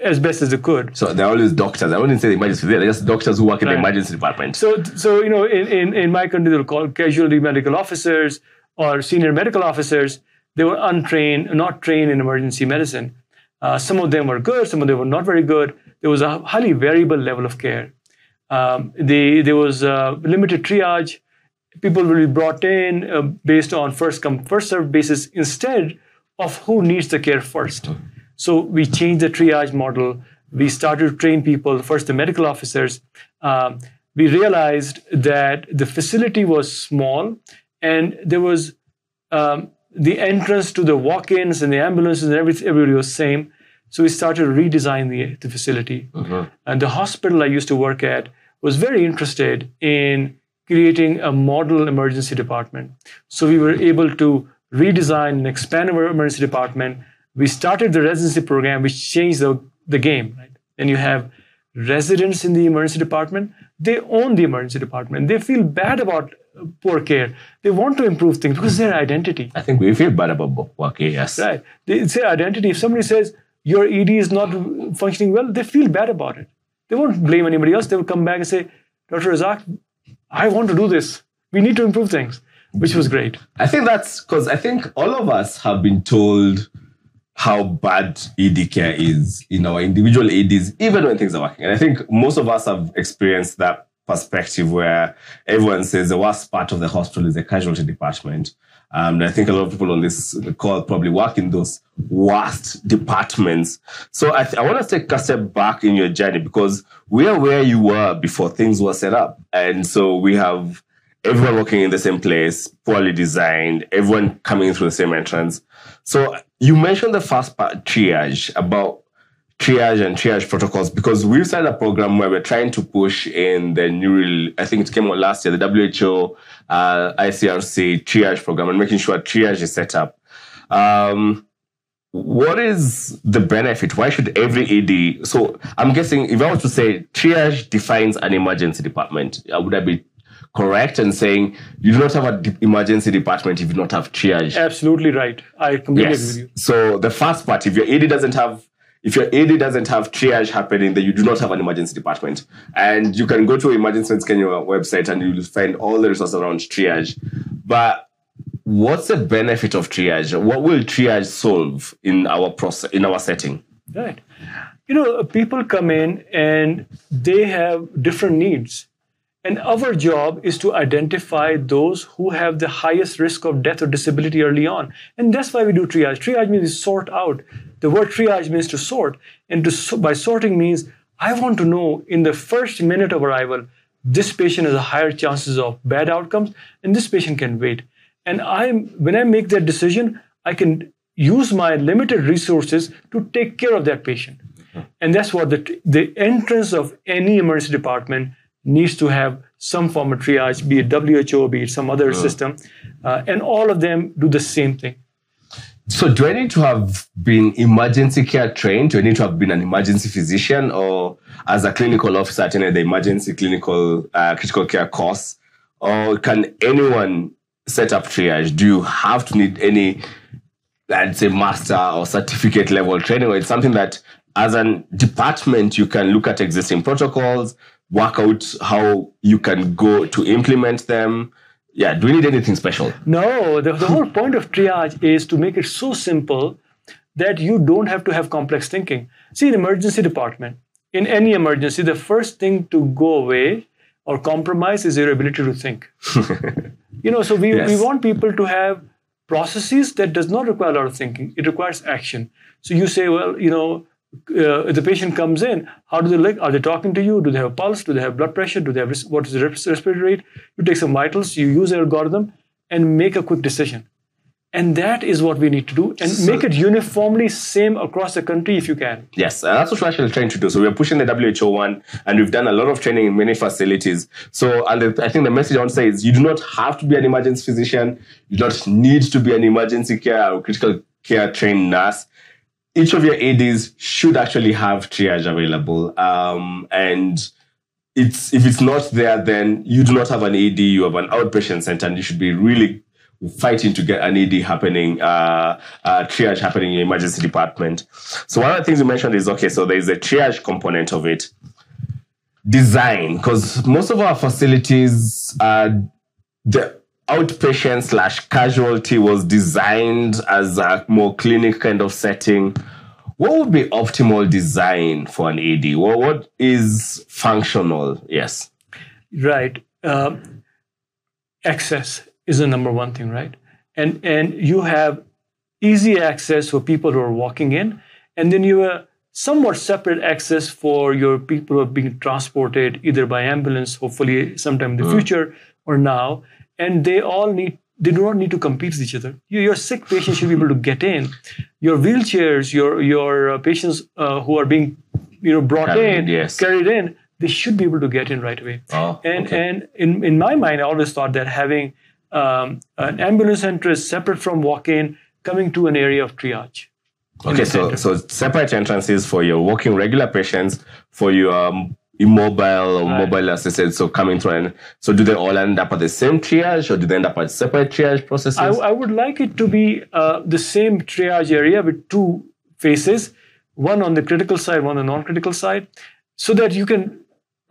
as best as they could. So they're always doctors. I wouldn't say the emergency physicians. They're just doctors who work in the emergency department. So in my country, they're called casualty medical officers or senior medical officers. They were not trained in emergency medicine. Some of them were good, some of them were not very good. There was a highly variable level of care. There was limited triage. People will be brought in based on first come, first served basis instead of who needs the care first. So we changed the triage model. We started to train people, first the medical officers. We realized that the facility was small and there was the entrance to the walk-ins and the ambulances and everybody was same. So we started to redesign the facility. Mm-hmm. And the hospital I used to work at was very interested in creating a model emergency department. So we were able to redesign and expand our emergency department. We started the residency program, which changed the game. Right? And you have residents in the emergency department. They own the emergency department. They feel bad about poor care. They want to improve things because their identity. I think we feel bad about poor care, yes. Right. It's their identity. If somebody says, your ED is not functioning well, they feel bad about it. They won't blame anybody else. They will come back and say, Dr. Razzak, I want to do this. We need to improve things, which was great. I think that's because I think all of us have been told how bad ED care is in our individual EDs, even when things are working. And I think most of us have experienced that perspective where everyone says the worst part of the hospital is the casualty department. And I think a lot of people on this call probably work in those worst departments. So I want to take a step back in your journey because we are where you were before things were set up. And so we have everyone working in the same place, poorly designed, everyone coming through the same entrance. So you mentioned the first part, triage, about triage and triage protocols, because we've started a program where we're trying to push in the new, I think it came out last year, the WHO ICRC triage program and making sure triage is set up. What is the benefit? Why should every ED? So I'm guessing if I was to say triage defines an emergency department, would I be correct in saying you do not have an emergency department if you do not have triage? Absolutely right. I completely agree with you. So the first part, if your AD doesn't have triage happening, then you do not have an emergency department. And you can go to Emergency Medicine Kenya website and you'll find all the resources around triage. But what's the benefit of triage? What will triage solve in our process, in our setting? Right. You know, people come in and they have different needs. And our job is to identify those who have the highest risk of death or disability early on. And that's why we do triage. Triage means sort out. The word triage means to sort. And by sorting means, I want to know in the first minute of arrival, this patient has a higher chances of bad outcomes, and this patient can wait. And when I make that decision, I can use my limited resources to take care of that patient. And that's what the entrance of any emergency department needs to have some form of triage, be it WHO, be it some other system. And all of them do the same thing. So do I need to have been emergency care trained? Do I need to have been an emergency physician, or as a clinical officer attended the emergency clinical critical care course? Or can anyone set up triage? Do you have to need any, I'd say, master or certificate level training? Or it's something that as a department, you can look at existing protocols, work out how you can go to implement them. Yeah, do we need anything special? No, the whole point of triage is to make it so simple that you don't have to have complex thinking. See, in emergency department, in any emergency, the first thing to go away or compromise is your ability to think. You know, so we want people to have processes that does not require a lot of thinking. It requires action. So you say, well, you know, the patient comes in, how do they look? Are they talking to you? Do they have a pulse? Do they have blood pressure? Do they have what is the respiratory rate? You take some vitals, you use an algorithm and make a quick decision. And that is what we need to do, and make it uniformly same across the country if you can. Yes, and that's what we're actually trying to do. So we're pushing the WHO one, and we've done a lot of training in many facilities. So, and I think the message I want to say is you do not have to be an emergency physician. You do not need to be an emergency care or critical care trained nurse. Each of your ADs should actually have triage available. And if it's not there, then you do not have an AD, you have an outpatient center, and you should be really fighting to get an AD happening, triage happening in your emergency department. So one of the things you mentioned is, okay, so there's a triage component of it. Design, because most of our facilities, the outpatient / casualty was designed as a more clinic kind of setting. What would be optimal design for an AD? What is functional? Yes. Right. Access is the number one thing, right? And you have easy access for people who are walking in, and then you have somewhat separate access for your people who are being transported either by ambulance, hopefully sometime in the future, or now. And they do not need to compete with each other. Your sick patient should be able to get in. Your wheelchairs, your patients who are being carried in, they should be able to get in right away. And in my mind, I always thought that having an ambulance entrance separate from walk-in, coming to an area of triage. Okay, so separate entrances for your walking regular patients, for your immobile or mobile assisted, so coming through. And so do they all end up at the same triage, or do they end up at separate triage processes? I would like it to be the same triage area with two phases, one on the critical side, one on the non-critical side, so that you can,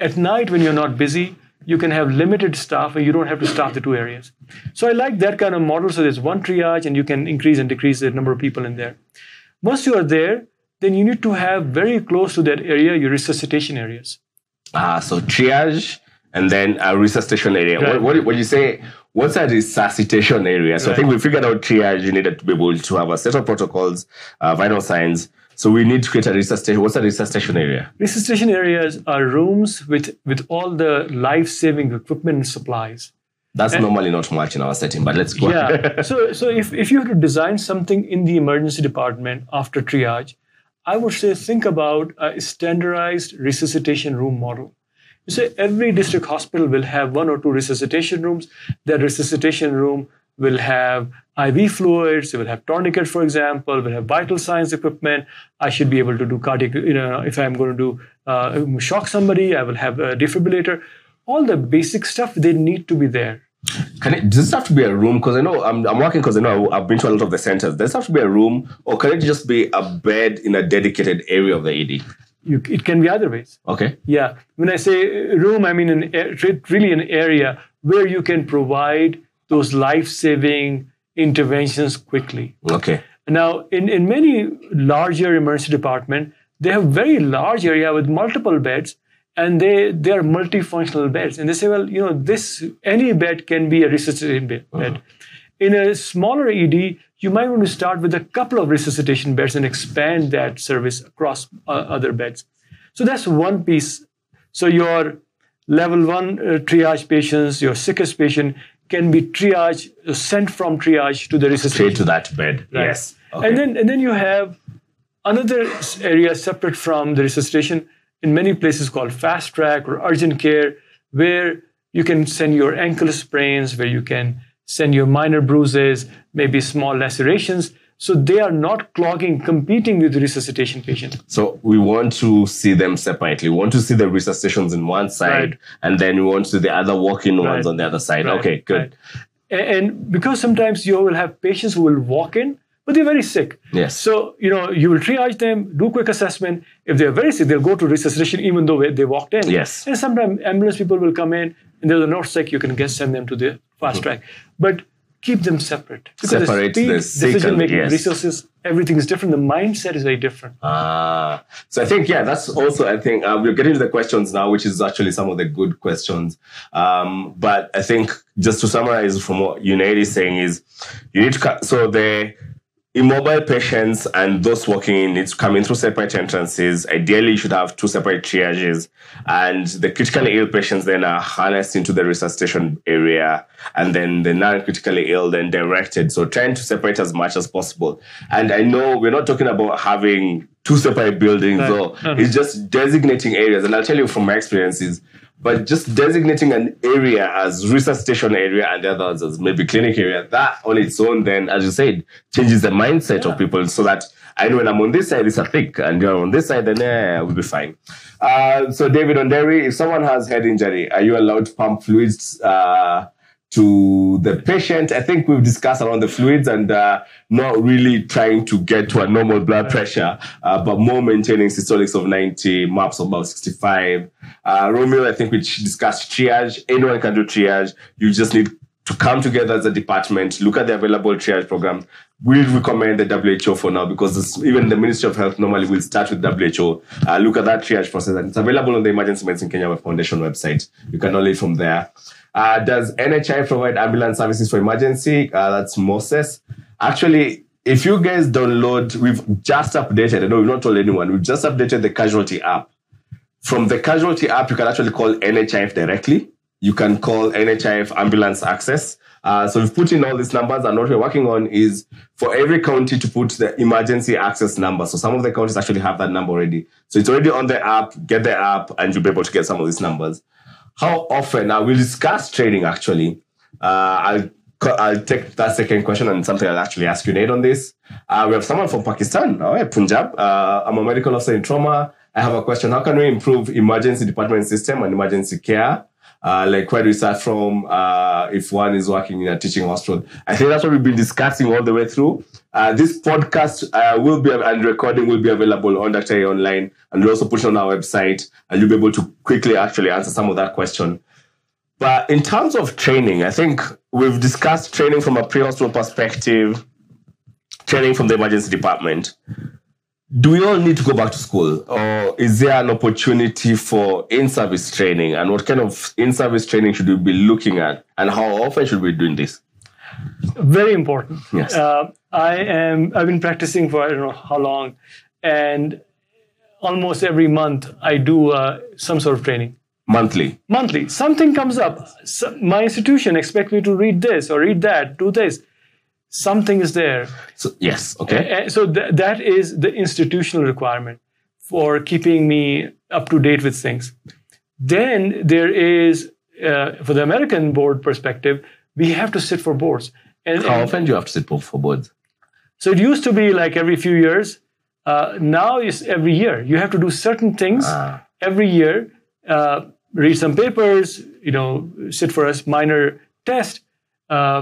at night when you're not busy, you can have limited staff and you don't have to staff the two areas. So I like that kind of model. So there's one triage and you can increase and decrease the number of people in there. Once you are there, then you need to have very close to that area your resuscitation areas. So triage and then a resuscitation area. Right. What you say, what's a resuscitation area? So right. I think we figured out triage, you needed to be able to have a set of protocols, vital signs. So we need to create a resuscitation. What's a resuscitation area? Resuscitation areas are rooms with all the life-saving equipment and supplies. That's normally not much in our setting, but let's go. Yeah. So if you have to design something in the emergency department after triage, I would say think about a standardized resuscitation room model. You say every district hospital will have one or two resuscitation rooms. That resuscitation room will have IV fluids, it will have tourniquet, for example, it will have vital signs equipment. I should be able to do cardiac, if I'm going to shock somebody, I will have a defibrillator. all the basic stuff, they need to be there. Does this have to be a room? Because I know I'm working, because I know I've been to a lot of the centers. Does it have to be a room, or can it just be a bed in a dedicated area of the ED? It can be other ways. Okay. Yeah. When I say room, I mean really an area where you can provide those life-saving interventions quickly. Okay. Now, in many larger emergency departments, they have very large area with multiple beds, and they are multifunctional beds. And they say, well, you know, any bed can be a resuscitation bed. Uh-huh. In a smaller ED, you might want to start with a couple of resuscitation beds and expand that service across other beds. So that's one piece. So your level one triage patients, your sickest patient, can be triaged, sent from triage to the resuscitation. Straight to that bed, right? Yes. Okay. And then you have another area separate from the resuscitation, in many places called fast track or urgent care, where you can send your ankle sprains, where you can send your minor bruises, maybe small lacerations. So they are not clogging, competing with the resuscitation patient. So we want to see them separately. We want to see the resuscitations in one side, right, and then we want to see the other walk-in right ones on the other side. Right. Okay, good. Right. And because sometimes you will have patients who will walk in, but they're very sick. Yes. So, you know, you will triage them, do quick assessment. If they're very sick, they'll go to resuscitation even though they walked in. Yes. And sometimes ambulance people will come in, and they're not sick, you can send them to the fast track. But keep them separate. Because separate the speed, decision-making, yes, resources, everything is different. The mindset is very different. So I think, yeah, that's also, I think, we're getting to the questions now, which is actually some of the good questions. But I think just to summarize from what Junaid is saying is, you need to, so the immobile patients and those walking in need to come in through separate entrances. Ideally, you should have two separate triages. And the critically ill patients then are harnessed into the resuscitation area. And then the non-critically ill then directed. So trying to separate as much as possible. And I know we're not talking about having two separate buildings. Right. Or it's just designating areas. And I'll tell you from my experiences, but just designating an area as resuscitation area and the others as maybe clinic area, that on its own then, as you said, changes the mindset, yeah, of people, so that I know when I'm on this side, it's a thick, and you're on this side, then we'll be fine. So David Onderi, if someone has head injury, are you allowed to pump fluids to the patient? I think we've discussed around the fluids and not really trying to get to a normal blood pressure, but more maintaining systolics of 90, MAPs of about 65. Romeo, I think we discussed triage. Anyone can do triage. You just need to come together as a department, look at the available triage program. We recommend the WHO for now, because even the Ministry of Health normally will start with WHO. Look at that triage process, and it's available on the Emergency Medicine Kenya Foundation website. You can download it from there. Does NHIF provide ambulance services for emergency? That's Moses. Actually, if you guys download, we've just updated, I know we've not told anyone, we've just updated the Casualty app. From the Casualty app, you can actually call NHIF directly. You can call NHIF Ambulance Access. So we've put in all these numbers, and what we're working on is for every county to put the emergency access number. So some of the counties actually have that number already. So it's already on the app. Get the app, and you'll be able to get some of these numbers. How often? Now, we'll discuss training, actually. I'll take that second question and something I'll actually ask you, Nate, on this. We have someone from Pakistan, Punjab. I'm a medical officer in trauma. I have a question. How can we improve emergency department system and emergency care? Like, where do we start from if one is working in a teaching hospital? I think that's what we've been discussing all the way through. This podcast will be, and recording will be available on Daktari Online, and we'll also put it on our website, and you'll be able to quickly actually answer some of that question. But in terms of training, I think we've discussed training from a pre-hospital perspective, training from the emergency department. Do we all need to go back to school, or is there an opportunity for in-service training, and what kind of in-service training should we be looking at, and how often should we be doing this? Very important. Yes. I've been practicing for I don't know how long, and almost every month I do some sort of training. Monthly? Monthly. Something comes up. My institution expects me to read this or read that, do this. Something is there. So, yes, okay. So that is the institutional requirement for keeping me up to date with things. Then there is, for the American board perspective, we have to sit for boards. And how often do you have to sit for boards? So it used to be like every few years. Now it's every year. You have to do certain things every year read some papers, sit for a minor test,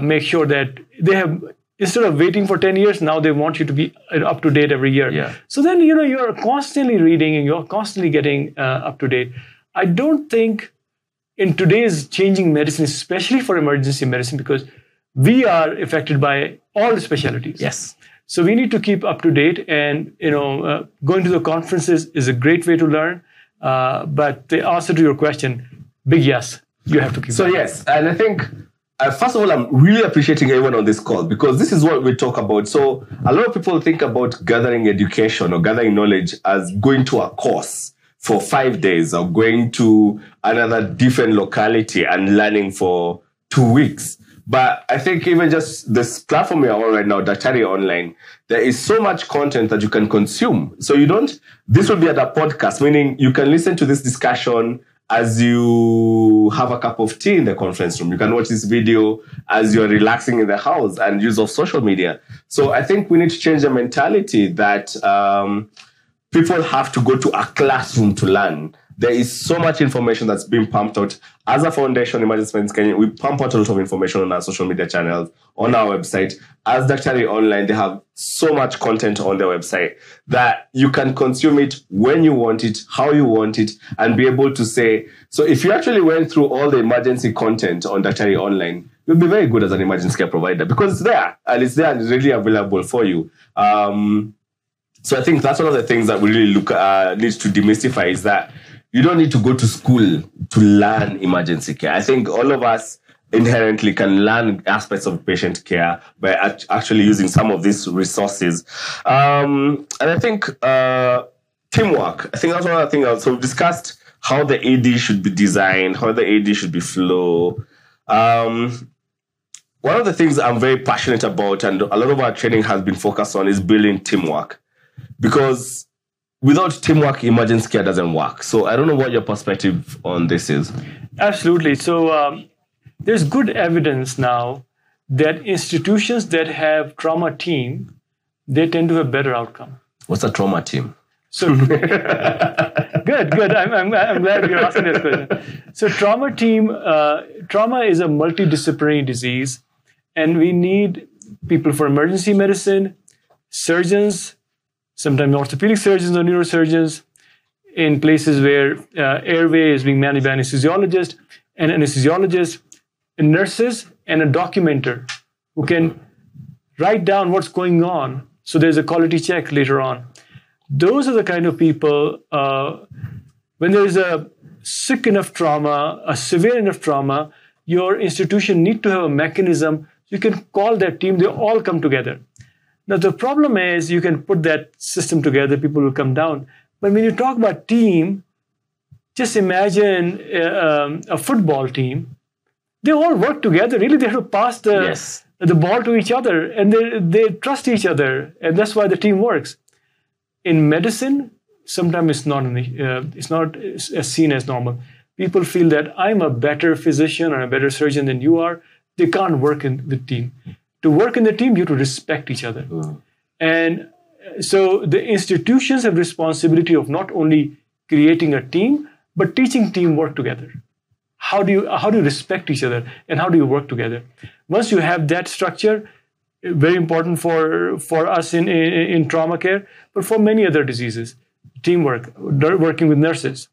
make sure that they have, instead of waiting for 10 years, now they want you to be up to date every year. Yeah. So then, you're constantly reading and you're constantly getting up to date. I don't think in today's changing medicine, especially for emergency medicine, because we are affected by all specialties. Yes. So we need to keep up to date, and going to the conferences is a great way to learn. But the answer to your question, big yes, you have to keep. So up. Yes, and I think first of all, I'm really appreciating everyone on this call, because this is what we talk about. So a lot of people think about gathering education or gathering knowledge as going to a course for 5 days or going to another different locality and learning for 2 weeks. But I think even just this platform we are on right now, Daktari Online, there is so much content that you can consume. So you don't, this will be at a podcast, meaning you can listen to this discussion as you have a cup of tea in the conference room. You can watch this video as you're relaxing in the house and use of social media. So I think we need to change the mentality that people have to go to a classroom to learn. There is so much information that's being pumped out. As a foundation, Emergency Medicine Kenya, we pump out a lot of information on our social media channels, on our website. As Daktari Online, they have so much content on their website that you can consume it when you want it, how you want it, and be able to say, so if you actually went through all the emergency content on Daktari Online, you'll be very good as an emergency care provider, because it's there, and it's there and it's really available for you. So I think that's one of the things that we really need to demystify, is that you don't need to go to school to learn emergency care. I think all of us inherently can learn aspects of patient care by actually using some of these resources. And I think teamwork, I think that's one of the things else. So we've discussed how the AD should be designed, how the AD should be flow. One of the things I'm very passionate about, and a lot of our training has been focused on, is building teamwork. Because without teamwork, emergency care doesn't work. So I don't know what your perspective on this is. Absolutely. So there's good evidence now that institutions that have trauma team, they tend to have better outcome. What's a trauma team? So good. I'm glad you're asking this question. So trauma team, trauma is a multidisciplinary disease, and we need people for emergency medicine, surgeons, sometimes orthopedic surgeons or neurosurgeons, in places where airway is being managed by an anesthesiologist, and nurses, and a documenter who can write down what's going on, so there's a quality check later on. Those are the kind of people, when there's a sick enough trauma, a severe enough trauma, your institution needs to have a mechanism. You can call that team, they all come together. Now, the problem is you can put that system together, people will come down. But when you talk about team, just imagine a football team. They all work together. Really, they have to pass the ball to each other, and they trust each other. And that's why the team works. In medicine, sometimes it's not seen as normal. People feel that I'm a better physician or a better surgeon than you are. They can't work in the team. To work in the team, you have to respect each other. Mm. And so the institutions have responsibility of not only creating a team, but teaching teamwork together. How do you respect each other, and how do you work together? Once you have that structure, very important for us in trauma care, but for many other diseases, teamwork, working with nurses.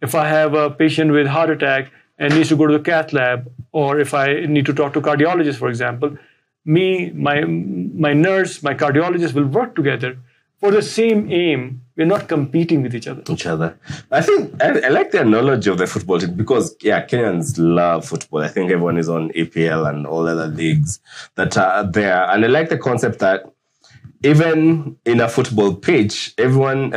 If I have a patient with heart attack and needs to go to the cath lab, or if I need to talk to a cardiologist, for example, my nurse, my cardiologist will work together for the same aim. We're not competing with each other. I think I like the analogy of the football team, because Kenyans love football. I think everyone is on EPL and all other leagues that are there. And I like the concept that even in a football pitch, one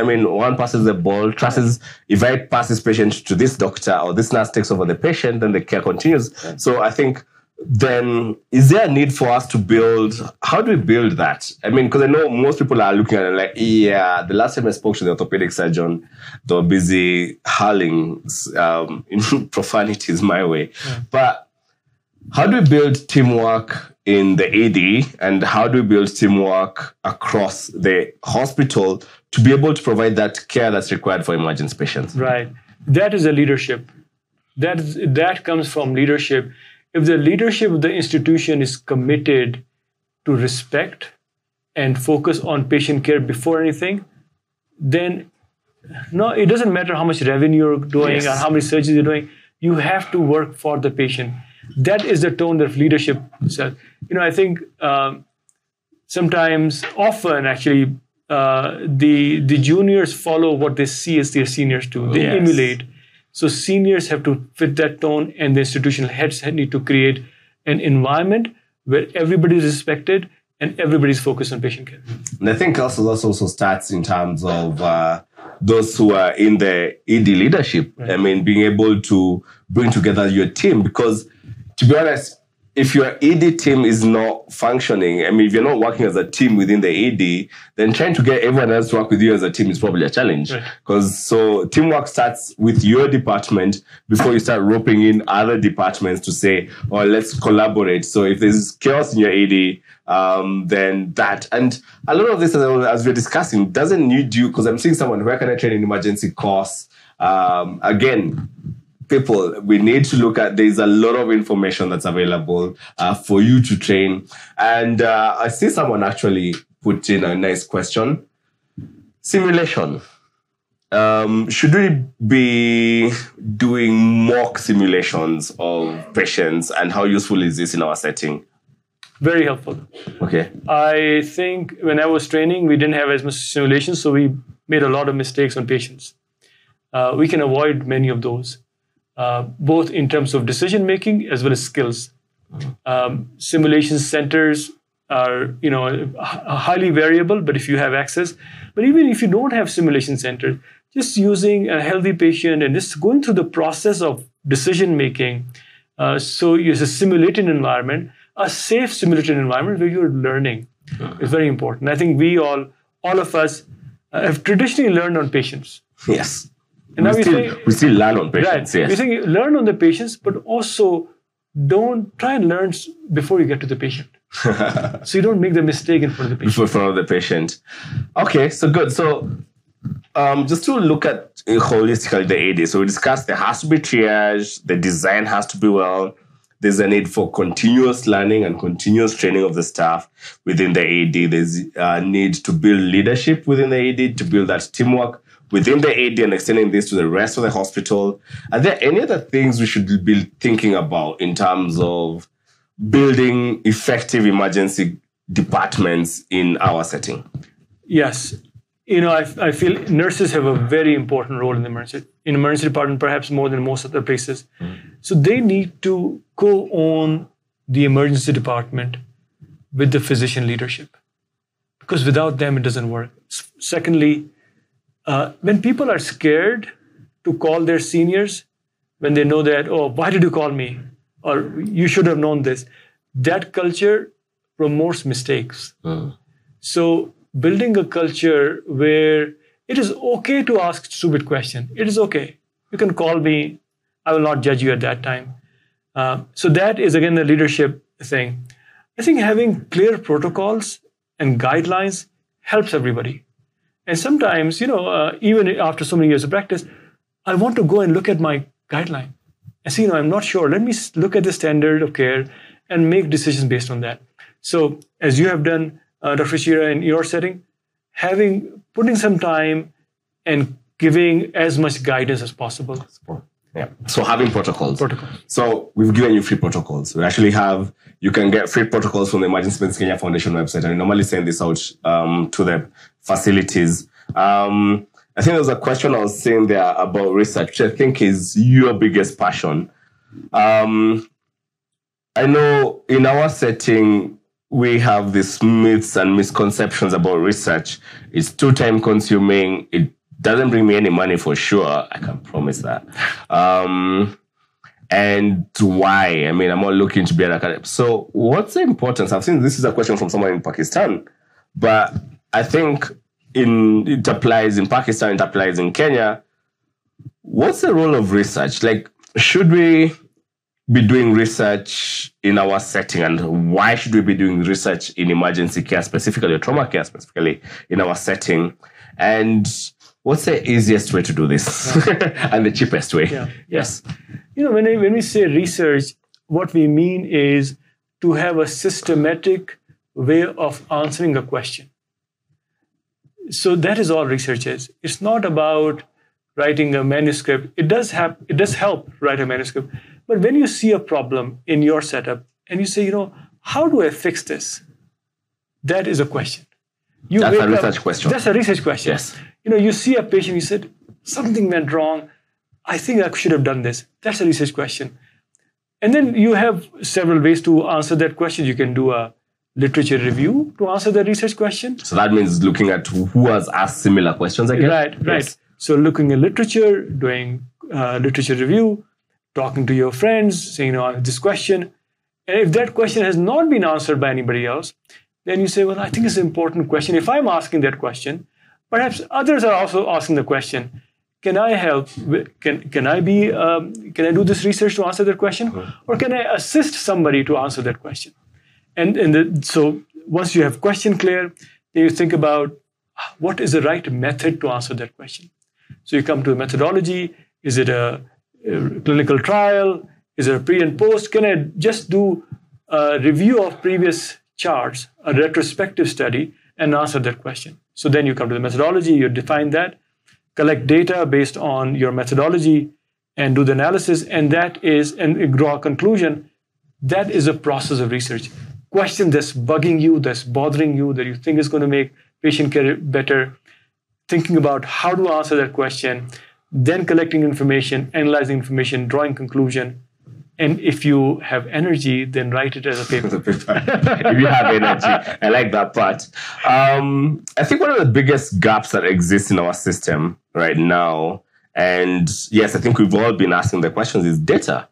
passes the ball, trusts. If I pass this patient to this doctor, or this nurse takes over the patient, then the care continues. Right. So I think, then is there a need for us to build? How do we build that? I mean, because I know most people are looking at it like, the last time I spoke to the orthopedic surgeon, they were busy hurling profanities my way. Yeah. But how do we build teamwork in the AD, and how do we build teamwork across the hospital to be able to provide that care that's required for emergency patients? Right. That is a leadership. That comes from leadership. If the leadership of the institution is committed to respect and focus on patient care before anything, then no, it doesn't matter how much revenue you're doing or how many surgeries you're doing. You have to work for the patient. That is the tone of leadership. So, you know, I think often the juniors follow what they see as their seniors do. They emulate. So seniors have to fit that tone, and the institutional heads need to create an environment where everybody is respected and everybody's focused on patient care. And I think also that also starts in terms of those who are in the ED leadership. Right. I mean, being able to bring together your team, because to be honest, if your ED team is not functioning, I mean, if you're not working as a team within the ED, then trying to get everyone else to work with you as a team is probably a challenge. Because so teamwork starts with your department before you start roping in other departments to say, oh, let's collaborate. So if there's chaos in your ED, then that. And a lot of this, as we're discussing, doesn't need you, because I'm seeing someone, where can I train an emergency course? Again, people, we need to look at, there's a lot of information that's available for you to train. And I see someone actually put in a nice question. Simulation. Should we be doing mock simulations of patients, and how useful is this in our setting? Very helpful. Okay. I think when I was training, we didn't have as much simulation, so we made a lot of mistakes on patients. We can avoid many of those. Both in terms of decision-making as well as skills. Simulation centers are, you know, highly variable, but if you have access, but even if you don't have simulation centers, just using a healthy patient and just going through the process of decision-making. So it's a simulated environment, a safe simulated environment where you're learning is very important. I think we all of us have traditionally learned on patients. Yes. And we still learn on patients. Right. Yes. We think learn on the patients, but also don't try and learn before you get to the patient. So you don't make the mistake in front of the patient. Okay, so good. So just to look at holistically the AD. So we discussed there has to be triage, the design has to be well. There's a need for continuous learning and continuous training of the staff within the AD. There's a need to build leadership within the AD, to build that teamwork within the AD and extending this to the rest of the hospital. Are there any other things we should be thinking about in terms of building effective emergency departments in our setting? Yes. You know, I feel nurses have a very important role in the emergency department, perhaps more than most other places. So they need to co-own the emergency department with the physician leadership, because without them, it doesn't work. Secondly, when people are scared to call their seniors, when they know that, oh, why did you call me? Or you should have known this. That culture promotes mistakes. So building a culture where it is okay to ask stupid questions. It is okay. You can call me. I will not judge you at that time. So that is, again, the leadership thing. I think having clear protocols and guidelines helps everybody. And sometimes, you know, even after so many years of practice, I want to go and look at my guideline. I see, you know, I'm not sure. Let me look at the standard of care and make decisions based on that. So as you have done, Dr. Wachira, in your setting, putting some time and giving as much guidance as possible. Yeah. So having protocols. So we've given you free protocols. We actually have, you can get free protocols from the Emergency Medicine Kenya Foundation website. I normally send this out to the facilities. I think there was a question I was saying there about research, which I think is your biggest passion. I know in our setting, we have these myths and misconceptions about research. It's too time consuming. It doesn't bring me any money for sure. I can promise that. And why? I mean, I'm not looking to be an academic. So what's the importance? I've seen this is a question from someone in Pakistan, but I think it applies in Pakistan, it applies in Kenya. What's the role of research? Like, should we be doing research in our setting, and why should we be doing research in emergency care specifically, or trauma care specifically, in our setting? And What's the easiest way to do this and the cheapest way? Yeah. Yes. You know, when we say research, what we mean is to have a systematic way of answering a question. So that is all research is. It's not about writing a manuscript. It does help write a manuscript. But when you see a problem in your setup and you say, you know, how do I fix this? That is a question. That's a research question. That's a research question. Yes. You know, you see a patient, you said, something went wrong. I think I should have done this. That's a research question. And then you have several ways to answer that question. You can do a literature review to answer the research question. So that means looking at who has asked similar questions, I guess. Right. Yes. So looking at literature, doing literature review, talking to your friends, saying, you know, this question. And if that question has not been answered by anybody else, then you say, well, I think it's an important question. If I'm asking that question, perhaps others are also asking the question, can I help? Can I do this research to answer that question? Or can I assist somebody to answer that question? So once you have question clear, then you think about what is the right method to answer that question. So you come to a methodology. Is it a clinical trial? Is it a pre and post? Can I just do a review of previous charts, a retrospective study, and answer that question? So then you come to the methodology, you define that, collect data based on your methodology, and do the analysis, and draw a conclusion. That is a process of research. Question that's bugging you, that's bothering you, that you think is going to make patient care better, thinking about how to answer that question, then collecting information, analyzing information, drawing conclusion. And if you have energy, then write it as a paper. If you have energy. I like that part. I think one of the biggest gaps that exists in our system right now, and yes, I think we've all been asking the questions, is data.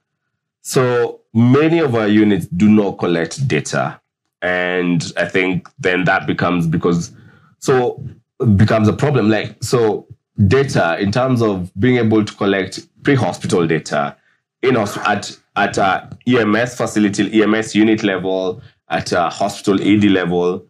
So many of our units do not collect data. And I think then that becomes a problem. Data in terms of being able to collect pre-hospital data, at a EMS facility, EMS unit level, at a hospital AD level,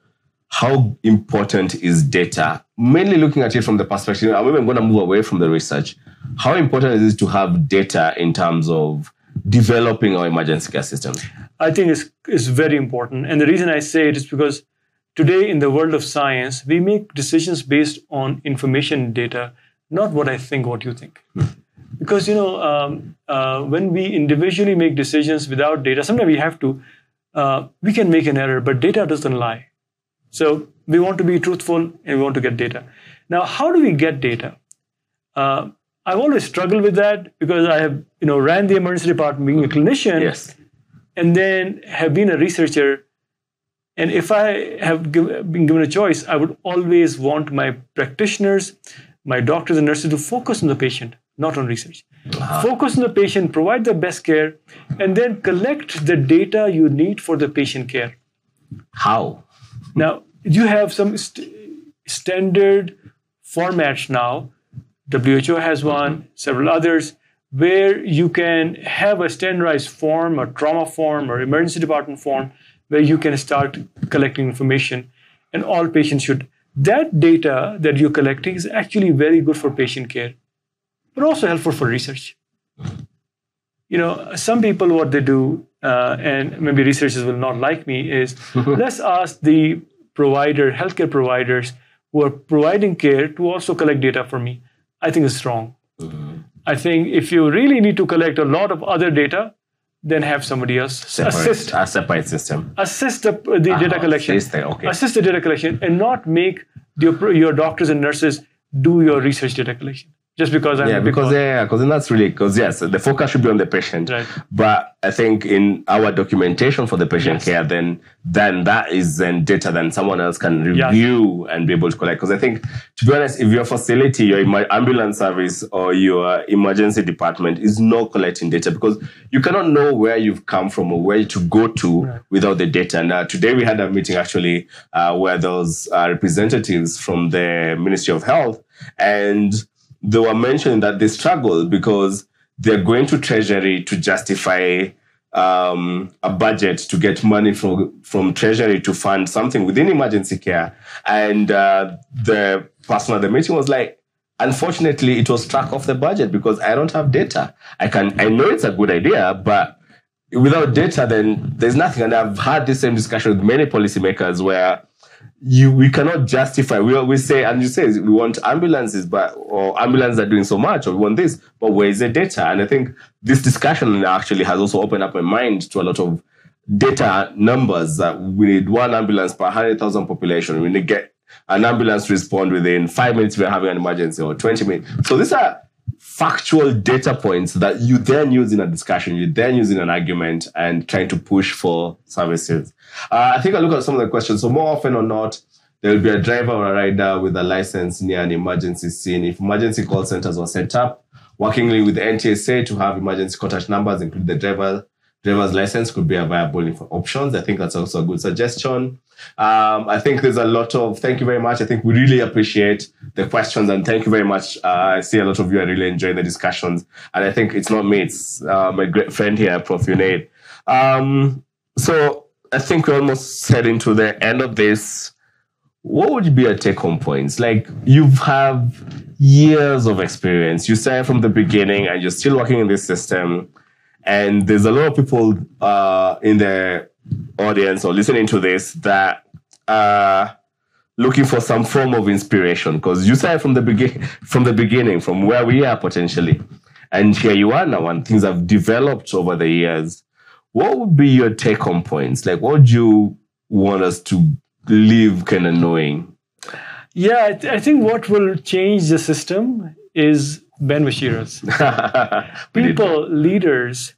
how important is data? Mainly looking at it from the perspective, I'm even going to move away from the research. How important is it to have data in terms of developing our emergency care system? I think it's very important. And the reason I say it is because today in the world of science, we make decisions based on information data, not what I think, what you think. Because, you know, when we individually make decisions without data, sometimes we have to, we can make an error, but data doesn't lie. So we want to be truthful and we want to get data. Now, how do we get data? I've always struggled with that because I have, you know, ran the emergency department being a clinician, yes, and then have been a researcher. And if I have been given a choice, I would always want my practitioners, my doctors and nurses to focus on the patient, not on research. Focus on the patient, provide the best care, and then collect the data you need for the patient care. How? Now, you have some standard formats now. WHO has one, several others, where you can have a standardized form, a trauma form, or emergency department form, where you can start collecting information, and all patients should. That data that you're collecting is actually very good for patient care, but also helpful for research. You know, some people, what they do, and maybe researchers will not like me, is let's ask the healthcare providers who are providing care to also collect data for me. I think it's wrong. I think if you really need to collect a lot of other data, then have somebody else assist. A separate system. Assist the data collection. Assist the data collection and not make your doctors and nurses do your research data collection. Just because I'm the focus should be on the patient. Right. But I think in our documentation for the patient care, then that is then data that someone else can review and be able to collect. Because I think, to be honest, if your facility, your ambulance service or your emergency department is not collecting data, because you cannot know where you've come from or where to go to without the data. And today we had a meeting actually where those representatives from the Ministry of Health, and they were mentioning that they struggle because they're going to Treasury to justify a budget to get money from Treasury to fund something within emergency care. And the person at the meeting was like, Unfortunately, it was struck off the budget because I don't have data. I know it's a good idea, but without data, then there's nothing. And I've had this same discussion with many policymakers where we cannot justify. We say, and you say, we want ambulances, or ambulances are doing so much, or we want this, but where is the data? And I think this discussion actually has also opened up my mind to a lot of data numbers. That we need one ambulance per 100,000 population. We need to get an ambulance respond within 5 minutes we're having an emergency, or 20 minutes. So these are factual data points that you then use in a discussion, you then use in an argument and trying to push for services. I think I look at some of the questions. So more often or not, there will be a driver or a rider with a license near an emergency scene. If emergency call centers were set up, working with the NTSA to have emergency contact numbers, include the driver's license could be a viable option. I think that's also a good suggestion. I think there's a lot of, thank you very much. I think we really appreciate the questions, and thank you very much. I see a lot of you are really enjoying the discussions. And I think it's not me, it's my great friend here, Prof. Junaid. So I think we're almost heading to the end of this. What would be your take-home points? Like, you have years of experience. You started from the beginning and you're still working in this system. And there's a lot of people in the audience or listening to this that are looking for some form of inspiration, because you started from the beginning, from where we are potentially. And here you are now, and things have developed over the years. What would be your take-home points? Like, what would you want us to leave kind of knowing? Yeah, I think what will change the system is Ben Wachira's. People, leaders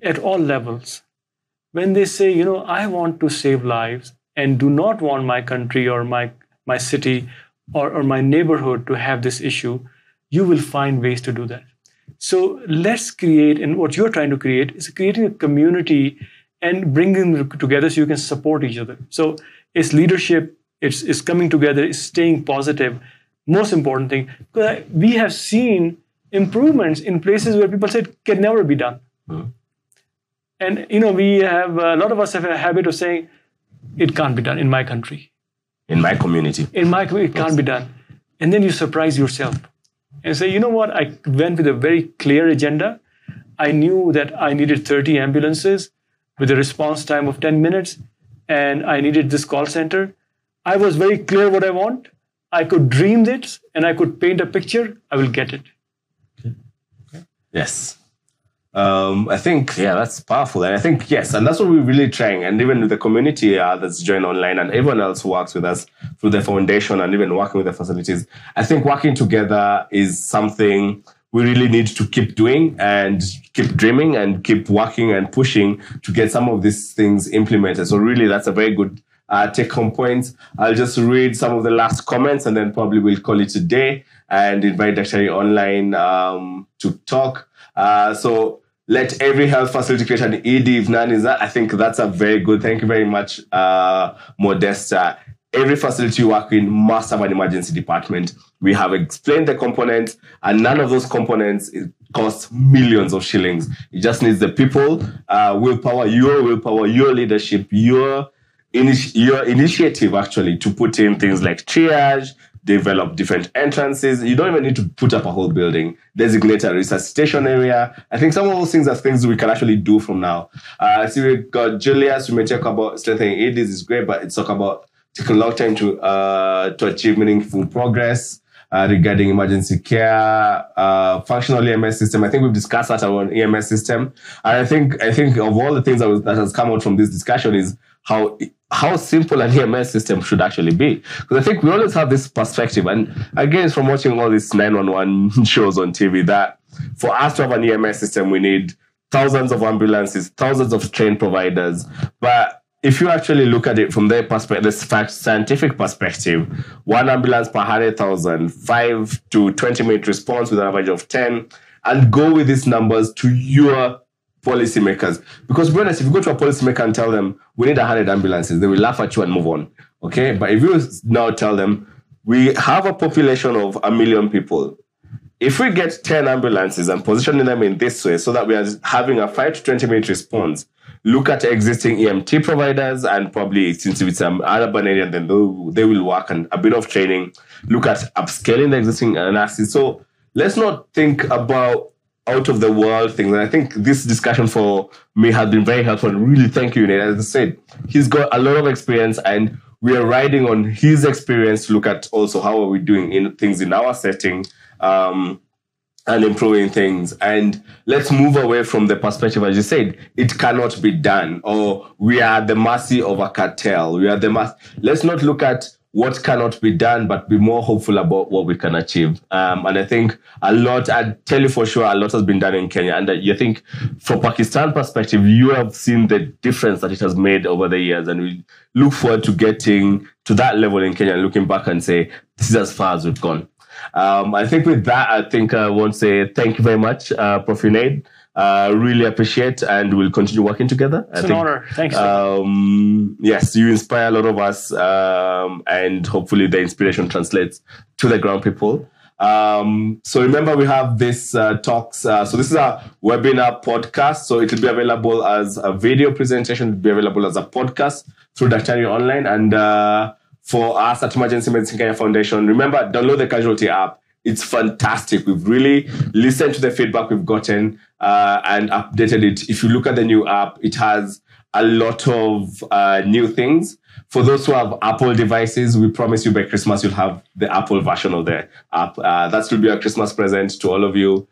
at all levels, when they say, you know, I want to save lives and do not want my country or my city or my neighborhood to have this issue, you will find ways to do that. So let's create, and what you're trying to create is creating a community and bringing them together so you can support each other. So it's leadership, it's coming together, it's staying positive. Most important thing, because we have seen improvements in places where people said can never be done. Mm-hmm. And, you know, we have, a lot of us have a habit of saying, it can't be done in my country. In my community. In my community, it can't be done. And then you surprise yourself and say, you know what, I went with a very clear agenda. I knew that I needed 30 ambulances with a response time of 10 minutes. And I needed this call center. I was very clear what I want. I could dream this and I could paint a picture, I will get it. Okay. Yes. I think, yeah, that's powerful. And I think, yes, and that's what we're really trying. And even with the community that's joined online and everyone else who works with us through the foundation and even working with the facilities, I think working together is something we really need to keep doing and keep dreaming and keep working and pushing to get some of these things implemented. So really, that's a very good take-home points. I'll just read some of the last comments and then probably we'll call it a day and invite Daktari Online to talk. So let every health facility create an ED if none is that. I think that's a very good, thank you very much, Modesta. Every facility you work in must have an emergency department. We have explained the components, and none of those components costs millions of shillings. It just needs the people, willpower, your leadership, your initiative actually to put in things like triage, develop different entrances. You don't even need to put up a whole building, designate a resuscitation area. I think some of those things are things we can actually do from now. So we got Julius, we may talk about strengthening EDs, is great, but it's talk about taking a long time to achieve meaningful progress regarding emergency care, functional EMS system. I think we've discussed that around EMS system. And I think of all the things that has come out from this discussion is how simple an EMS system should actually be. Because I think we always have this perspective, and again, from watching all these 911 shows on TV, that for us to have an EMS system, we need thousands of ambulances, thousands of trained providers. But if you actually look at it from their perspective, this scientific perspective, one ambulance per 100,000, 5 to 20-minute response with an average of 10, and go with these numbers to your policymakers. Because, be honest, if you go to a policymaker and tell them, we need 100 ambulances, they will laugh at you and move on. Okay? But if you now tell them, we have a population of 1 million people. If we get 10 ambulances and positioning them in this way so that we are having a 5 to 20-minute response, look at existing EMT providers, and probably since it's an urban area, then they will work on a bit of training, look at upscaling the existing nurses. So let's not think about out of the world things. And I think this discussion for me has been very helpful. And really, thank you, Nate. As I said, he's got a lot of experience, and we are riding on his experience to look at also how are we doing in things in our setting, and improving things. And let's move away from the perspective, as you said, it cannot be done, or we are at the mercy of a cartel. Let's not look at what cannot be done, but be more hopeful about what we can achieve. And I think I tell you for sure, a lot has been done in Kenya. And I think from Pakistan perspective, you have seen the difference that it has made over the years. And we look forward to getting to that level in Kenya and looking back and say, this is as far as we've gone. I think with that, I think I want to say thank you very much, Prof. Junaid. Really appreciate, and we'll continue working together. It's an honor. Thanks. Yes, you inspire a lot of us, and hopefully the inspiration translates to the ground people. So remember, we have this talks. So this is a webinar podcast. So it will be available as a video presentation. It will be available as a podcast through Daktari Online. And for us at Emergency Medicine Kenya Foundation, remember, download the Casualty app. It's fantastic. We've really listened to the feedback we've gotten and updated it. If you look at the new app, it has a lot of new things. For those who have Apple devices, we promise you by Christmas you'll have the Apple version of the app. That will be a Christmas present to all of you.